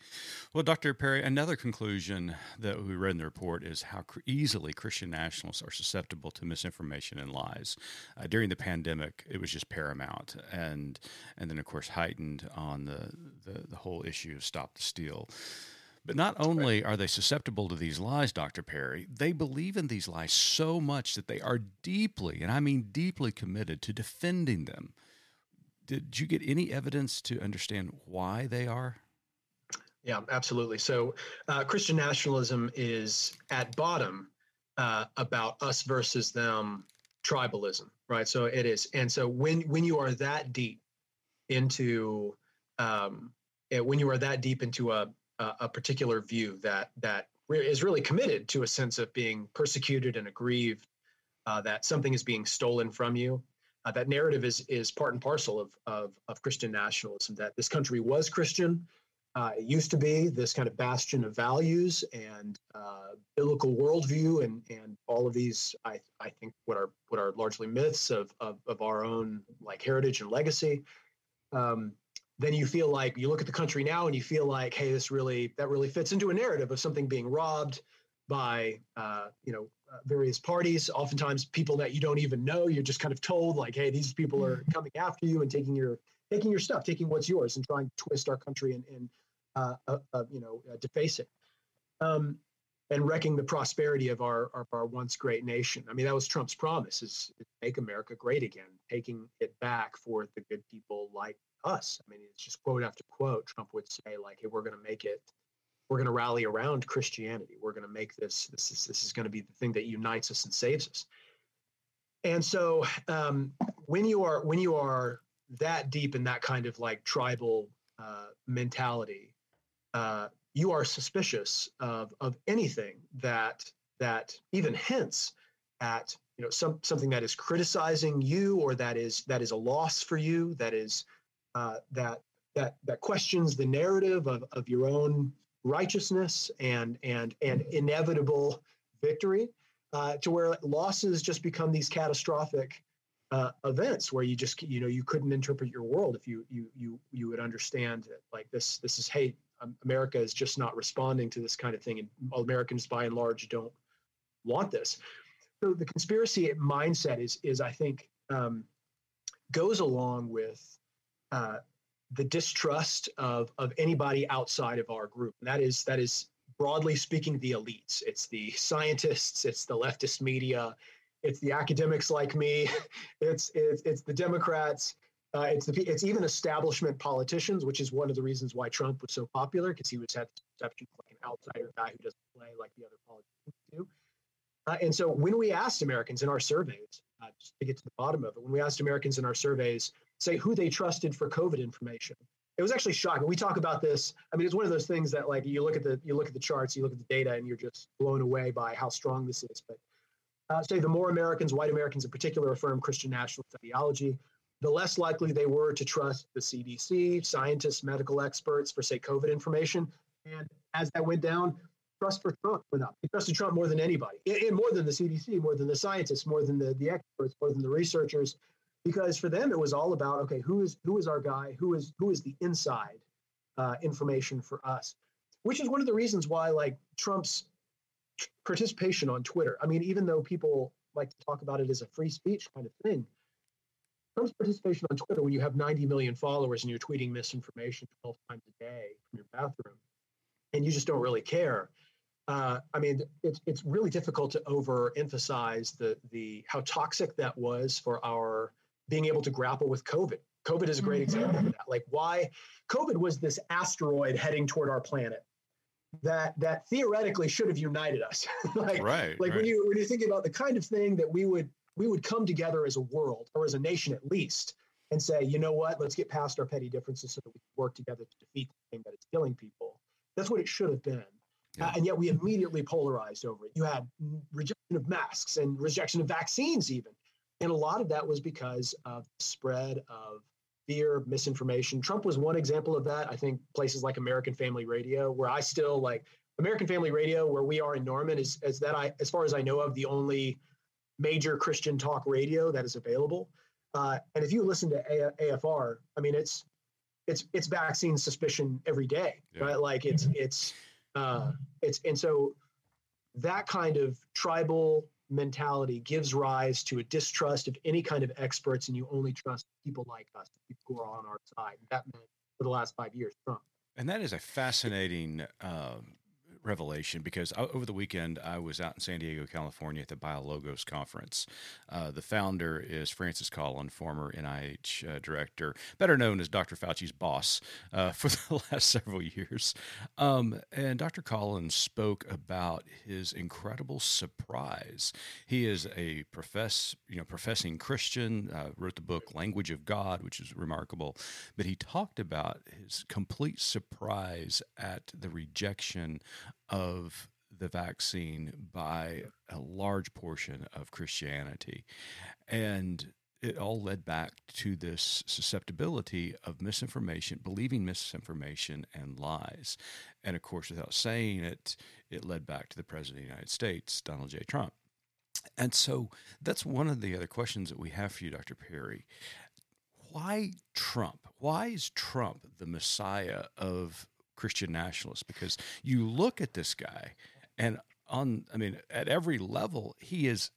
Well, Dr. Perry, another conclusion that we read in the report is how easily Christian nationalists are susceptible to misinformation and lies. During the pandemic, it was just paramount, and then, of course, heightened on the whole issue of Stop the Steal. But not only are they susceptible to these lies, Dr. Perry, they believe in these lies so much that they are deeply, and I mean deeply, committed to defending them. Did you get any evidence to understand why they are? Yeah, absolutely. So Christian nationalism is at bottom about us versus them tribalism, right? So it is. And so when you are that deep into, a particular view that is really committed to a sense of being persecuted and aggrieved, that something is being stolen from you. That narrative is part and parcel of Christian nationalism, that this country was Christian. It used to be this kind of bastion of values and biblical worldview, and all of these, I think, what are largely myths of our own, like, heritage and legacy. Then you feel like you look at the country now and you feel like, hey, that really fits into a narrative of something being robbed by, various parties, oftentimes people that you don't even know. You're just kind of told, like, hey, these people are coming after you and taking your stuff, taking what's yours, and trying to twist our country and deface it, and wrecking the prosperity of our once great nation. I mean, that was Trump's promise, is make America great again, taking it back for the good people like us. I mean, it's just quote after quote. Trump would say, like, "Hey, we're going to make it. We're going to rally around Christianity. We're going to make this. This is going to be the thing that unites us and saves us." And so, when you are that deep in that kind of, like, tribal mentality, you are suspicious of anything that even hints at, you know, something that is criticizing you, or that is a loss for you. That is. That questions the narrative of your own righteousness and inevitable victory, to where losses just become these catastrophic events where you just, you know, you couldn't interpret your world if you would understand it. Like, this is, hey, America is just not responding to this kind of thing, and Americans by and large don't want this. So the conspiracy mindset is I think goes along with the distrust of anybody outside of our group. And that is broadly speaking the elites. It's the scientists. It's the leftist media. It's the academics like me. It's the Democrats. It's even establishment politicians, which is one of the reasons why Trump was so popular, because he was had the perception of, like, an outsider guy who doesn't play like the other politicians do. And so when we asked Americans in our surveys, just to get to the bottom of it, when we asked Americans in our surveys, say, who they trusted for COVID information, it was actually shocking. We talk about this. I mean, it's one of those things that, like, you look at the charts, you look at the data, and you're just blown away by how strong this is. But say the more Americans, white Americans in particular, affirm Christian nationalist ideology, the less likely they were to trust the CDC, scientists, medical experts for, say, COVID information. And as that went down, trust for Trump went up. They trusted Trump more than anybody, and more than the CDC, more than the scientists, more than the experts, more than the researchers. Because for them, it was all about, okay, who is our guy? Who is the inside information for us? Which is one of the reasons why, like, Trump's participation on Twitter, I mean, even though people like to talk about it as a free speech kind of thing, comes participation on Twitter when you have 90 million followers and you're tweeting misinformation 12 times a day from your bathroom, and you just don't really care. I mean, it's really difficult to overemphasize the how toxic that was for our being able to grapple with COVID. COVID is a great example of that. Like, why COVID was this asteroid heading toward our planet that theoretically should have united us. Right. When you think about the kind of thing that we would come together as a world or as a nation at least and say, you know what, let's get past our petty differences so that we can work together to defeat the thing that is killing people. That's what it should have been. Yeah. And yet we immediately polarized over it. You had rejection of masks and rejection of vaccines even. And a lot of that was because of the spread of fear, misinformation. Trump was one example of that. I think places like American Family Radio, where I still like American Family Radio, where we are in Norman, as far as I know of, the only major Christian talk radio that is available. And if you listen to AFR, I mean, it's vaccine suspicion every day, right? Like and so that kind of tribal mentality gives rise to a distrust of any kind of experts, and you only trust people like us, people who are on our side. And that meant for the last 5 years, Trump. And that is a fascinating revelation, because over the weekend I was out in San Diego, California at the BioLogos conference. The founder is Francis Collins, former NIH director, better known as Dr. Fauci's boss for the last several years. And Dr. Collins spoke about his incredible surprise. He is a professing Christian, wrote the book Language of God, which is remarkable. But he talked about his complete surprise at the rejection of the vaccine by a large portion of Christianity. And it all led back to this susceptibility of misinformation, believing misinformation and lies. And of course, without saying it, it led back to the President of the United States, Donald J. Trump. And so that's one of the other questions that we have for you, Dr. Perry. Why Trump? Why is Trump the messiah of Christian nationalists? Because you look at this guy, and at every level, he is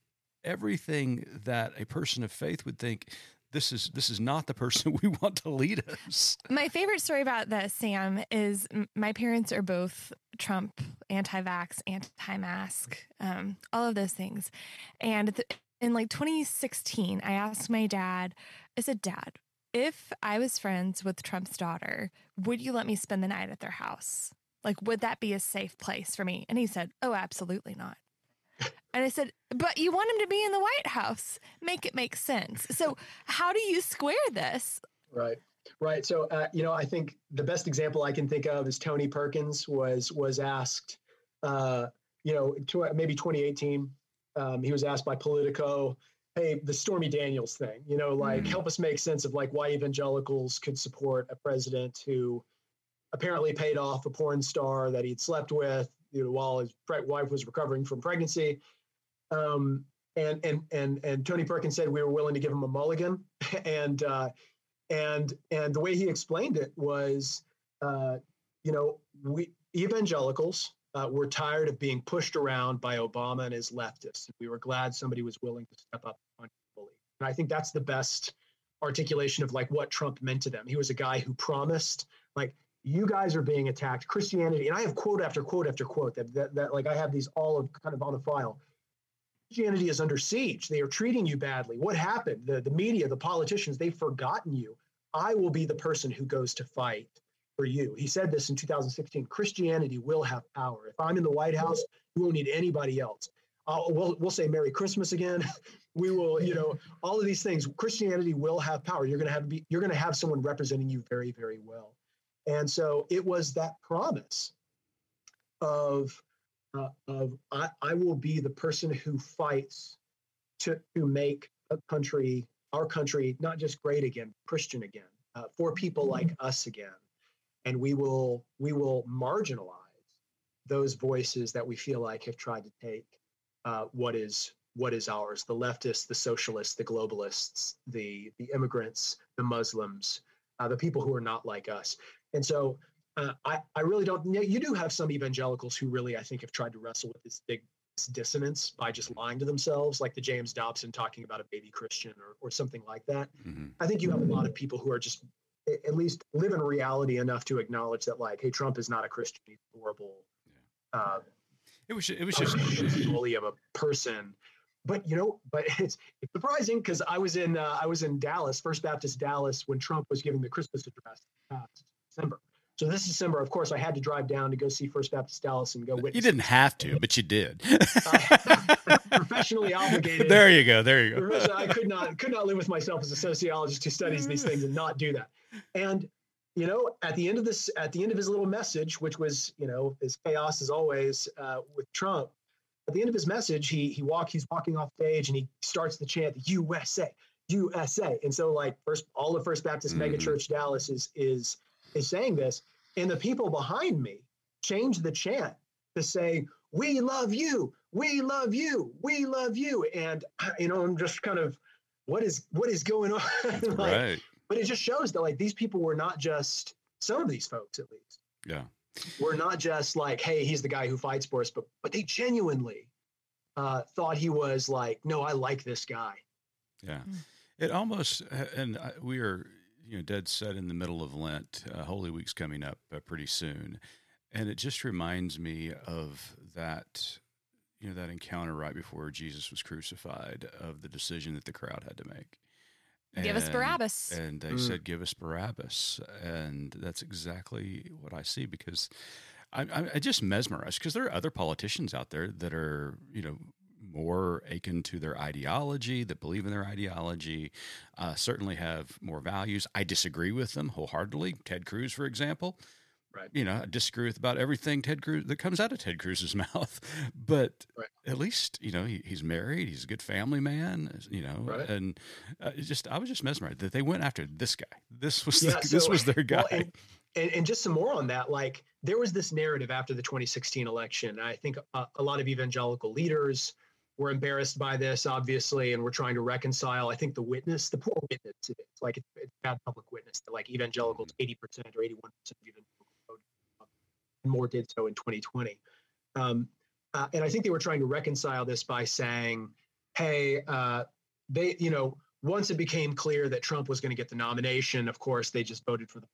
everything that a person of faith would think. This is not the person we want to lead us. My favorite story about that, Sam, is my parents are both Trump, anti-vax, anti-mask, all of those things. And in like 2016, I asked my dad, I said, "Dad, if I was friends with Trump's daughter, would you let me spend the night at their house? Like, would that be a safe place for me?" And he said, "Oh, absolutely not." And I said, "But you want him to be in the White House. Make it make sense." So how do you square this? Right. So, I think the best example I can think of is Tony Perkins was asked, maybe 2018, he was asked by Politico, "Hey, the Stormy Daniels thing, help us make sense of like why evangelicals could support a president who apparently paid off a porn star that he'd slept with, while his wife was recovering from pregnancy." And Tony Perkins said we were willing to give him a mulligan, and the way he explained it was, we evangelicals were tired of being pushed around by Obama and his leftists. We were glad somebody was willing to step up on bully. And I think that's the best articulation of like what Trump meant to them. He was a guy who promised, like, "You guys are being attacked, Christianity." And I have quote after quote after quote that like I have these all of kind of on a file. "Christianity is under siege. They are treating you badly. What happened? The media, the politicians, they've forgotten you. I will be the person who goes to fight for you." He said this in 2016, "Christianity will have power. If I'm in the White House, we won't need anybody else. We'll say Merry Christmas again." We will, all of these things. Christianity will have power. You're going to have someone representing you very, very well. And so it was that promise of I will be the person who fights to make our country, not just great again, Christian again, for people like us again. And we will marginalize those voices that we feel like have tried to take what is ours: the leftists, the socialists, the globalists, the immigrants, the Muslims, the people who are not like us. And so I really don't. You do have some evangelicals who really, I think, have tried to wrestle with this big dissonance by just lying to themselves, like the James Dobson talking about a baby Christian or something like that. Mm-hmm. I think you have a lot of people who are just at least live in reality enough to acknowledge that, like, hey, Trump is not a Christian. He's horrible. Yeah. It was just a bully of a person. But, you know, but it's surprising because I was in Dallas, First Baptist Dallas, when Trump was giving the Christmas address last December. So this December, of course, I had to drive down to go see First Baptist Dallas and go witness. You didn't have to, but you did. Professionally obligated. There you go. I could not live with myself as a sociologist who studies these things and not do that. And, you know, at the end of his little message, which was, you know, as chaos as always with Trump, at the end of his message, he's walking off stage and he starts the chant, USA, USA. And so, like, all of First Baptist Megachurch Dallas is saying this, and the people behind me changed the chant to say, "We love you, we love you, we love you." And, you know, I'm just kind of, what is going on? Like, right. But it just shows that, like, these people were not just, some of these folks at least, yeah, were not just like, "Hey, he's the guy who fights for us," but they genuinely thought he was like, "No, I like this guy." Yeah, it almost, and we are, you know, dead set in the middle of Lent. Holy Week's coming up pretty soon, and it just reminds me of that, you know, that encounter right before Jesus was crucified, of the decision that the crowd had to make. Give us Barabbas, and they said, "Give us Barabbas," and that's exactly what I see, because I just mesmerized, because there are other politicians out there that are, you know, more akin to their ideology, that believe in their ideology, certainly have more values. I disagree with them wholeheartedly. Ted Cruz, for example, right? You know, I disagree with about everything that comes out of Ted Cruz's mouth. But right. At least, you know, he's married. He's a good family man. You know, right. And I was just mesmerized that they went after this guy. This was their guy. Well, and just some more on that, like, there was this narrative after the 2016 election. I think a lot of evangelical leaders were embarrassed by this, obviously, and we're trying to reconcile. I think the poor witness, it's like it's bad public witness that, like, evangelicals, 80% or 81% of evangelicals voted, and more did so in 2020. And I think they were trying to reconcile this by saying, hey, they, you know, once it became clear that Trump was going to get the nomination, of course, they just voted for the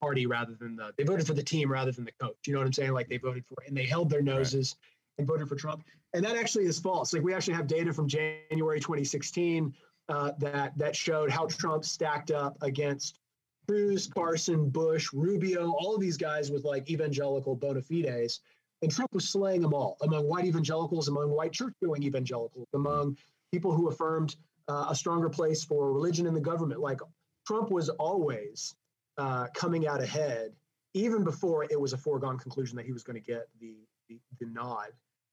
party rather than they voted for the team rather than the coach. You know what I'm saying? Like, they voted for, and they held their noses. Right. And voted for Trump. And that actually is false. Like, we actually have data from January 2016 that showed how Trump stacked up against Cruz, Carson, Bush, Rubio, all of these guys with, like, evangelical bona fides. And Trump was slaying them all, among white evangelicals, among white church-going evangelicals, among people who affirmed a stronger place for religion in the government. Like, Trump was always coming out ahead, even before it was a foregone conclusion that he was going to get the nod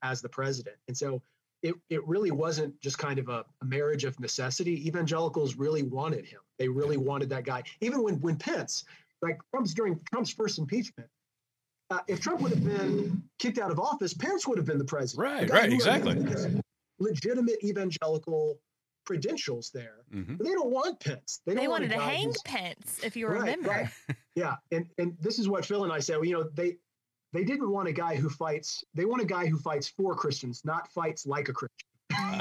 as the president. And so it really wasn't just kind of a marriage of necessity. Evangelicals really wanted him. They really wanted that guy. Even when Pence, like during Trump's first impeachment, if Trump would have been kicked out of office, Pence would have been the president. Right, exactly. Legitimate evangelical credentials there. Mm-hmm. But they don't want Pence. They wanted to hang Pence, if you remember. Right. Yeah, and this is what Phil and I said. Well, you know, they didn't want a guy who fights. They want a guy who fights for Christians, not fights like a Christian.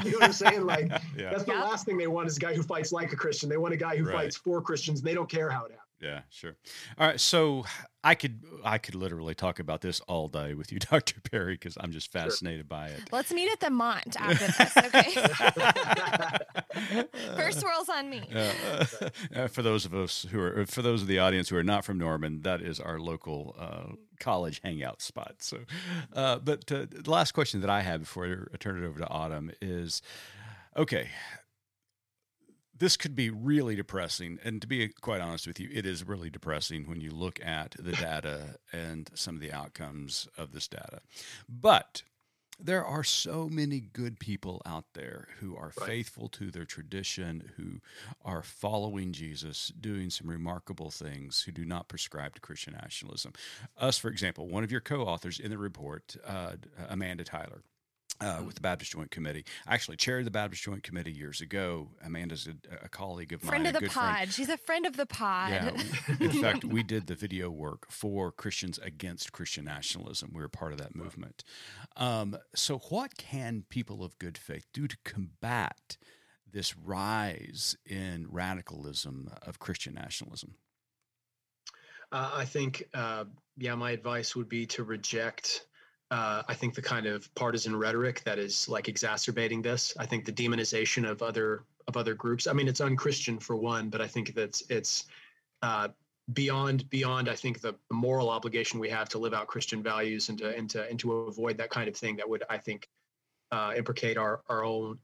You know what I'm saying? Like, yeah. That's the last thing they want is a guy who fights like a Christian. They want a guy who fights for Christians. And they don't care how it happens. Yeah, sure. All right. So I could literally talk about this all day with you, Dr. Perry, because I'm just fascinated by it. Let's meet at the Mont after this, okay? First swirls on me. For those of the audience who are not from Norman, that is our local college hangout spot. So, but the last question that I have before I turn it over to Autumn is, okay, this could be really depressing, and to be quite honest with you, it is really depressing when you look at the data and some of the outcomes of this data. But there are so many good people out there who are faithful to their tradition, who are following Jesus, doing some remarkable things, who do not prescribe to Christian nationalism. Us, for example, one of your co-authors in the report, Amanda Tyler, with the Baptist Joint Committee. I actually chaired the Baptist Joint Committee years ago. Amanda's a colleague of mine. Friend of the pod. She's a friend of the pod. Yeah, in fact, we did the video work for Christians Against Christian Nationalism. We were part of that movement. So what can people of good faith do to combat this rise in radicalism of Christian nationalism? I think, my advice would be to reject I think the kind of partisan rhetoric that is like exacerbating this. I think the demonization of other groups. I mean, it's unchristian for one, but I think that it's beyond. I think the moral obligation we have to live out Christian values and to avoid that kind of thing that would, I think, implicate our own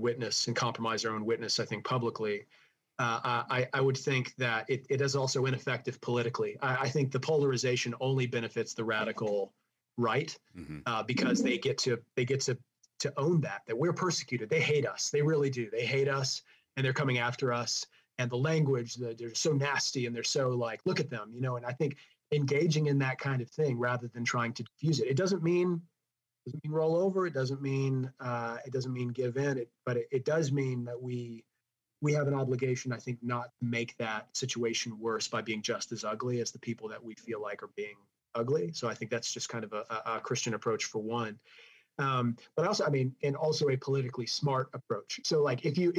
witness and compromise our own witness. I think publicly. I would think that it is also ineffective politically. I think the polarization only benefits the radical. Right. Mm-hmm. Because they get to own that we're persecuted. They hate us. They really do. They hate us and they're coming after us, and the language, they're so nasty and they're so like, look at them, and I think engaging in that kind of thing rather than trying to diffuse it. It doesn't mean roll over. It doesn't mean give in, but it does mean that we have an obligation, I think, not to make that situation worse by being just as ugly as the people that we feel like are being ugly. So I think that's just kind of a Christian approach for one, but also, I mean, and also a politically smart approach. So like if you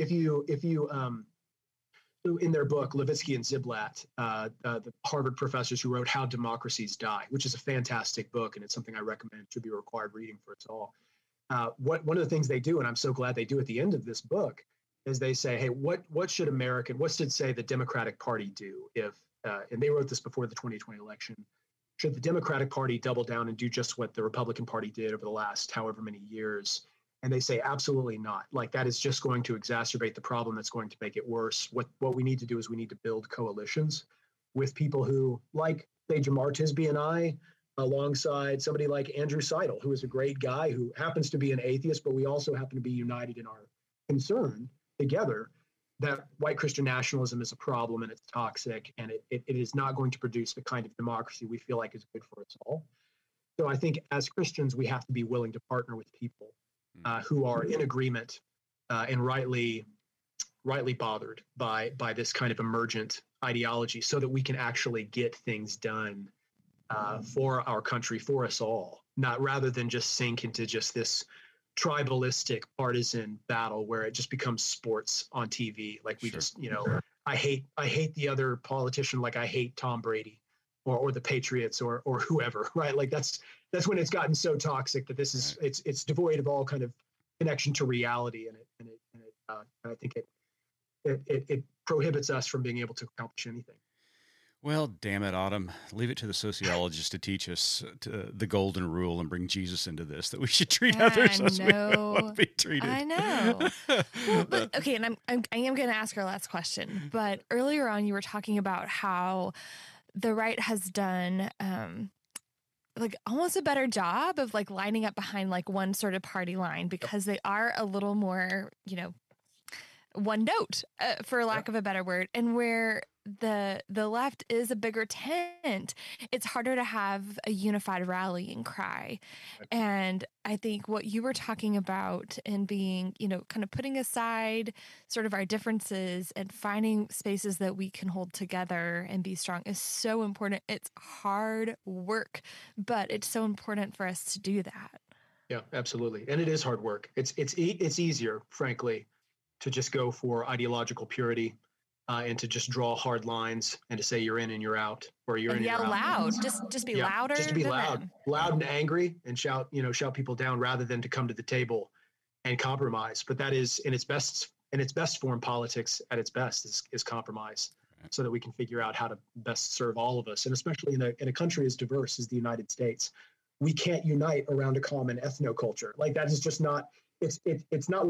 in their book, Levitsky and Ziblatt, the Harvard professors who wrote How Democracies Die, which is a fantastic book, and it's something I recommend should be required reading for us all. One of the things they do, and I'm so glad they do at the end of this book, is they say, hey, what should the Democratic Party do if, and they wrote this before the 2020 election. Should the Democratic Party double down and do just what the Republican Party did over the last however many years? And they say, absolutely not. Like, that is just going to exacerbate the problem. That's going to make it worse. What we need to do is we need to build coalitions with people who, like, say, Jamar Tisby and I, alongside somebody like Andrew Seidel, who is a great guy who happens to be an atheist, but we also happen to be united in our concern together that white Christian nationalism is a problem and it's toxic and it is not going to produce the kind of democracy we feel like is good for us all. So I think as Christians, we have to be willing to partner with people who are in agreement and rightly bothered by this kind of emergent ideology so that we can actually get things done for our country, for us all, not rather than just sink into just this tribalistic partisan battle where it just becomes sports on TV. Like we I hate the other politician. Like I hate Tom Brady or the Patriots or whoever, right? Like that's when it's gotten so toxic that this is, it's devoid of all kind of connection to reality. And I think it prohibits us from being able to accomplish anything. Well, damn it, Autumn. Leave it to the sociologist to teach us the golden rule and bring Jesus into this, that we should treat others as we want to be treated. I know. Well, but, okay, and I am going to ask our last question. But earlier on, you were talking about how the right has done like almost a better job of like lining up behind like one sort of party line because they are a little more, one note, for lack of a better word, and where the left is a bigger tent, it's harder to have a unified rallying cry. And I think what you were talking about in being, kind of putting aside sort of our differences and finding spaces that we can hold together and be strong is so important. It's hard work, but it's so important for us to do that. Yeah, absolutely. And it is hard work. It's easier, frankly, to just go for ideological purity. And to just draw hard lines and to say you're in and you're out, or you're in and you're out. Yell loud, just be louder. Just to be loud and angry, and shout people down rather than to come to the table and compromise. But that is in its best form, politics at its best is compromise, so that we can figure out how to best serve all of us, and especially in a country as diverse as the United States, we can't unite around a common ethnoculture. Like that is just not. It's not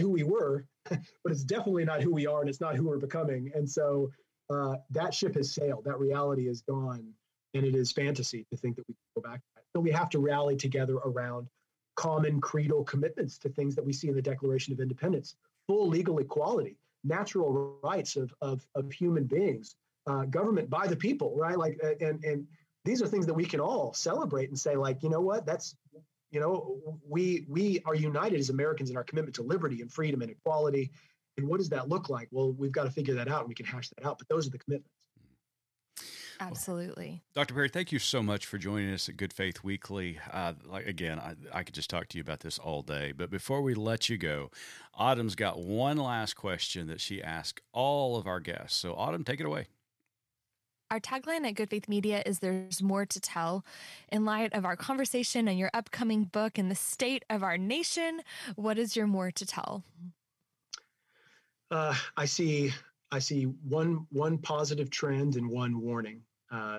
who we were, but it's definitely not who we are, and it's not who we're becoming. And so that ship has sailed. That reality is gone, and it is fantasy to think that we can go back to that. So we have to rally together around common creedal commitments to things that we see in the Declaration of Independence: full legal equality, natural rights of human beings, government by the people, right? Like, and these are things that we can all celebrate and say, like, you know what? That's You know, we are united as Americans in our commitment to liberty and freedom and equality. And what does that look like? Well, we've got to figure that out, and we can hash that out. But those are the commitments. Absolutely. Well, Dr. Perry, thank you so much for joining us at Good Faith Weekly. I could just talk to you about this all day. But before we let you go, Autumn's got one last question that she asked all of our guests. So, Autumn, take it away. Our tagline at Good Faith Media is "There's more to tell." In light of our conversation and your upcoming book and the state of our nation, what is your more to tell? I see one positive trend and one warning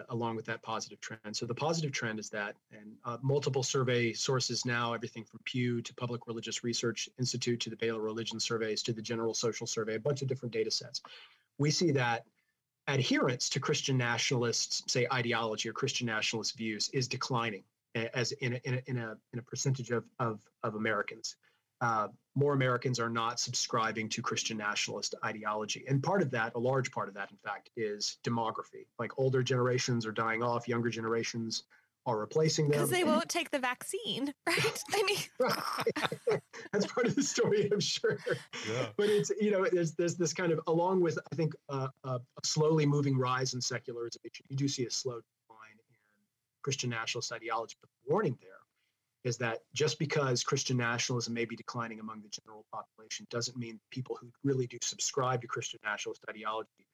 along with that positive trend. So the positive trend is that, and multiple survey sources now, everything from Pew to Public Religious Research Institute to the Baylor Religion Surveys to the General Social Survey, a bunch of different data sets. We see that adherence to Christian nationalist, say, ideology or Christian nationalist views is declining as in a percentage of Americans. More Americans are not subscribing to Christian nationalist ideology. And part of that, a large part of that, in fact, is demography. Like older generations are dying off, younger generations are replacing them. Because they won't take the vaccine, right? I mean, right. That's part of the story, I'm sure. Yeah. But it's, you know, there's this kind of, along with, I think, a slowly moving rise in secularization, you do see a slow decline in Christian nationalist ideology. But the warning there is that just because Christian nationalism may be declining among the general population doesn't mean people who really do subscribe to Christian nationalist ideology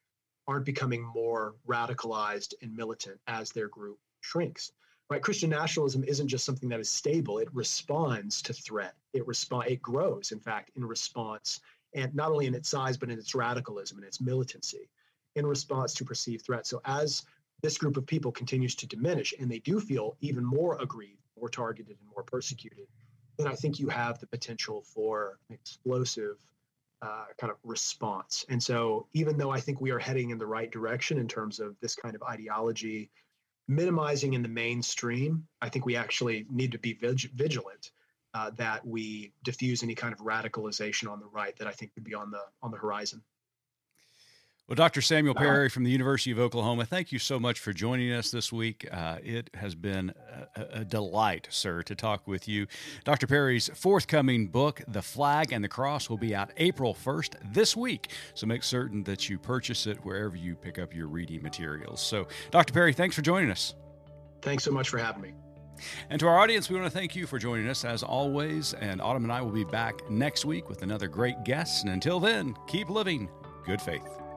aren't becoming more radicalized and militant as their group shrinks. Right, Christian nationalism isn't just something that is stable. It responds to threat. It grows, in fact, in response, and not only in its size, but in its radicalism and its militancy in response to perceived threat. So as this group of people continues to diminish, and they do feel even more aggrieved, more targeted, and more persecuted, then I think you have the potential for an explosive kind of response. And so even though I think we are heading in the right direction in terms of this kind of ideology minimizing in the mainstream, I think we actually need to be vigilant that we diffuse any kind of radicalization on the right that I think could be on the horizon. Well, Dr. Samuel Perry from the University of Oklahoma, thank you so much for joining us this week. It has been a delight, sir, to talk with you. Dr. Perry's forthcoming book, The Flag and the Cross, will be out April 1st this week. So make certain that you purchase it wherever you pick up your reading materials. So, Dr. Perry, thanks for joining us. Thanks so much for having me. And to our audience, we want to thank you for joining us as always. And Autumn and I will be back next week with another great guest. And until then, keep living good faith.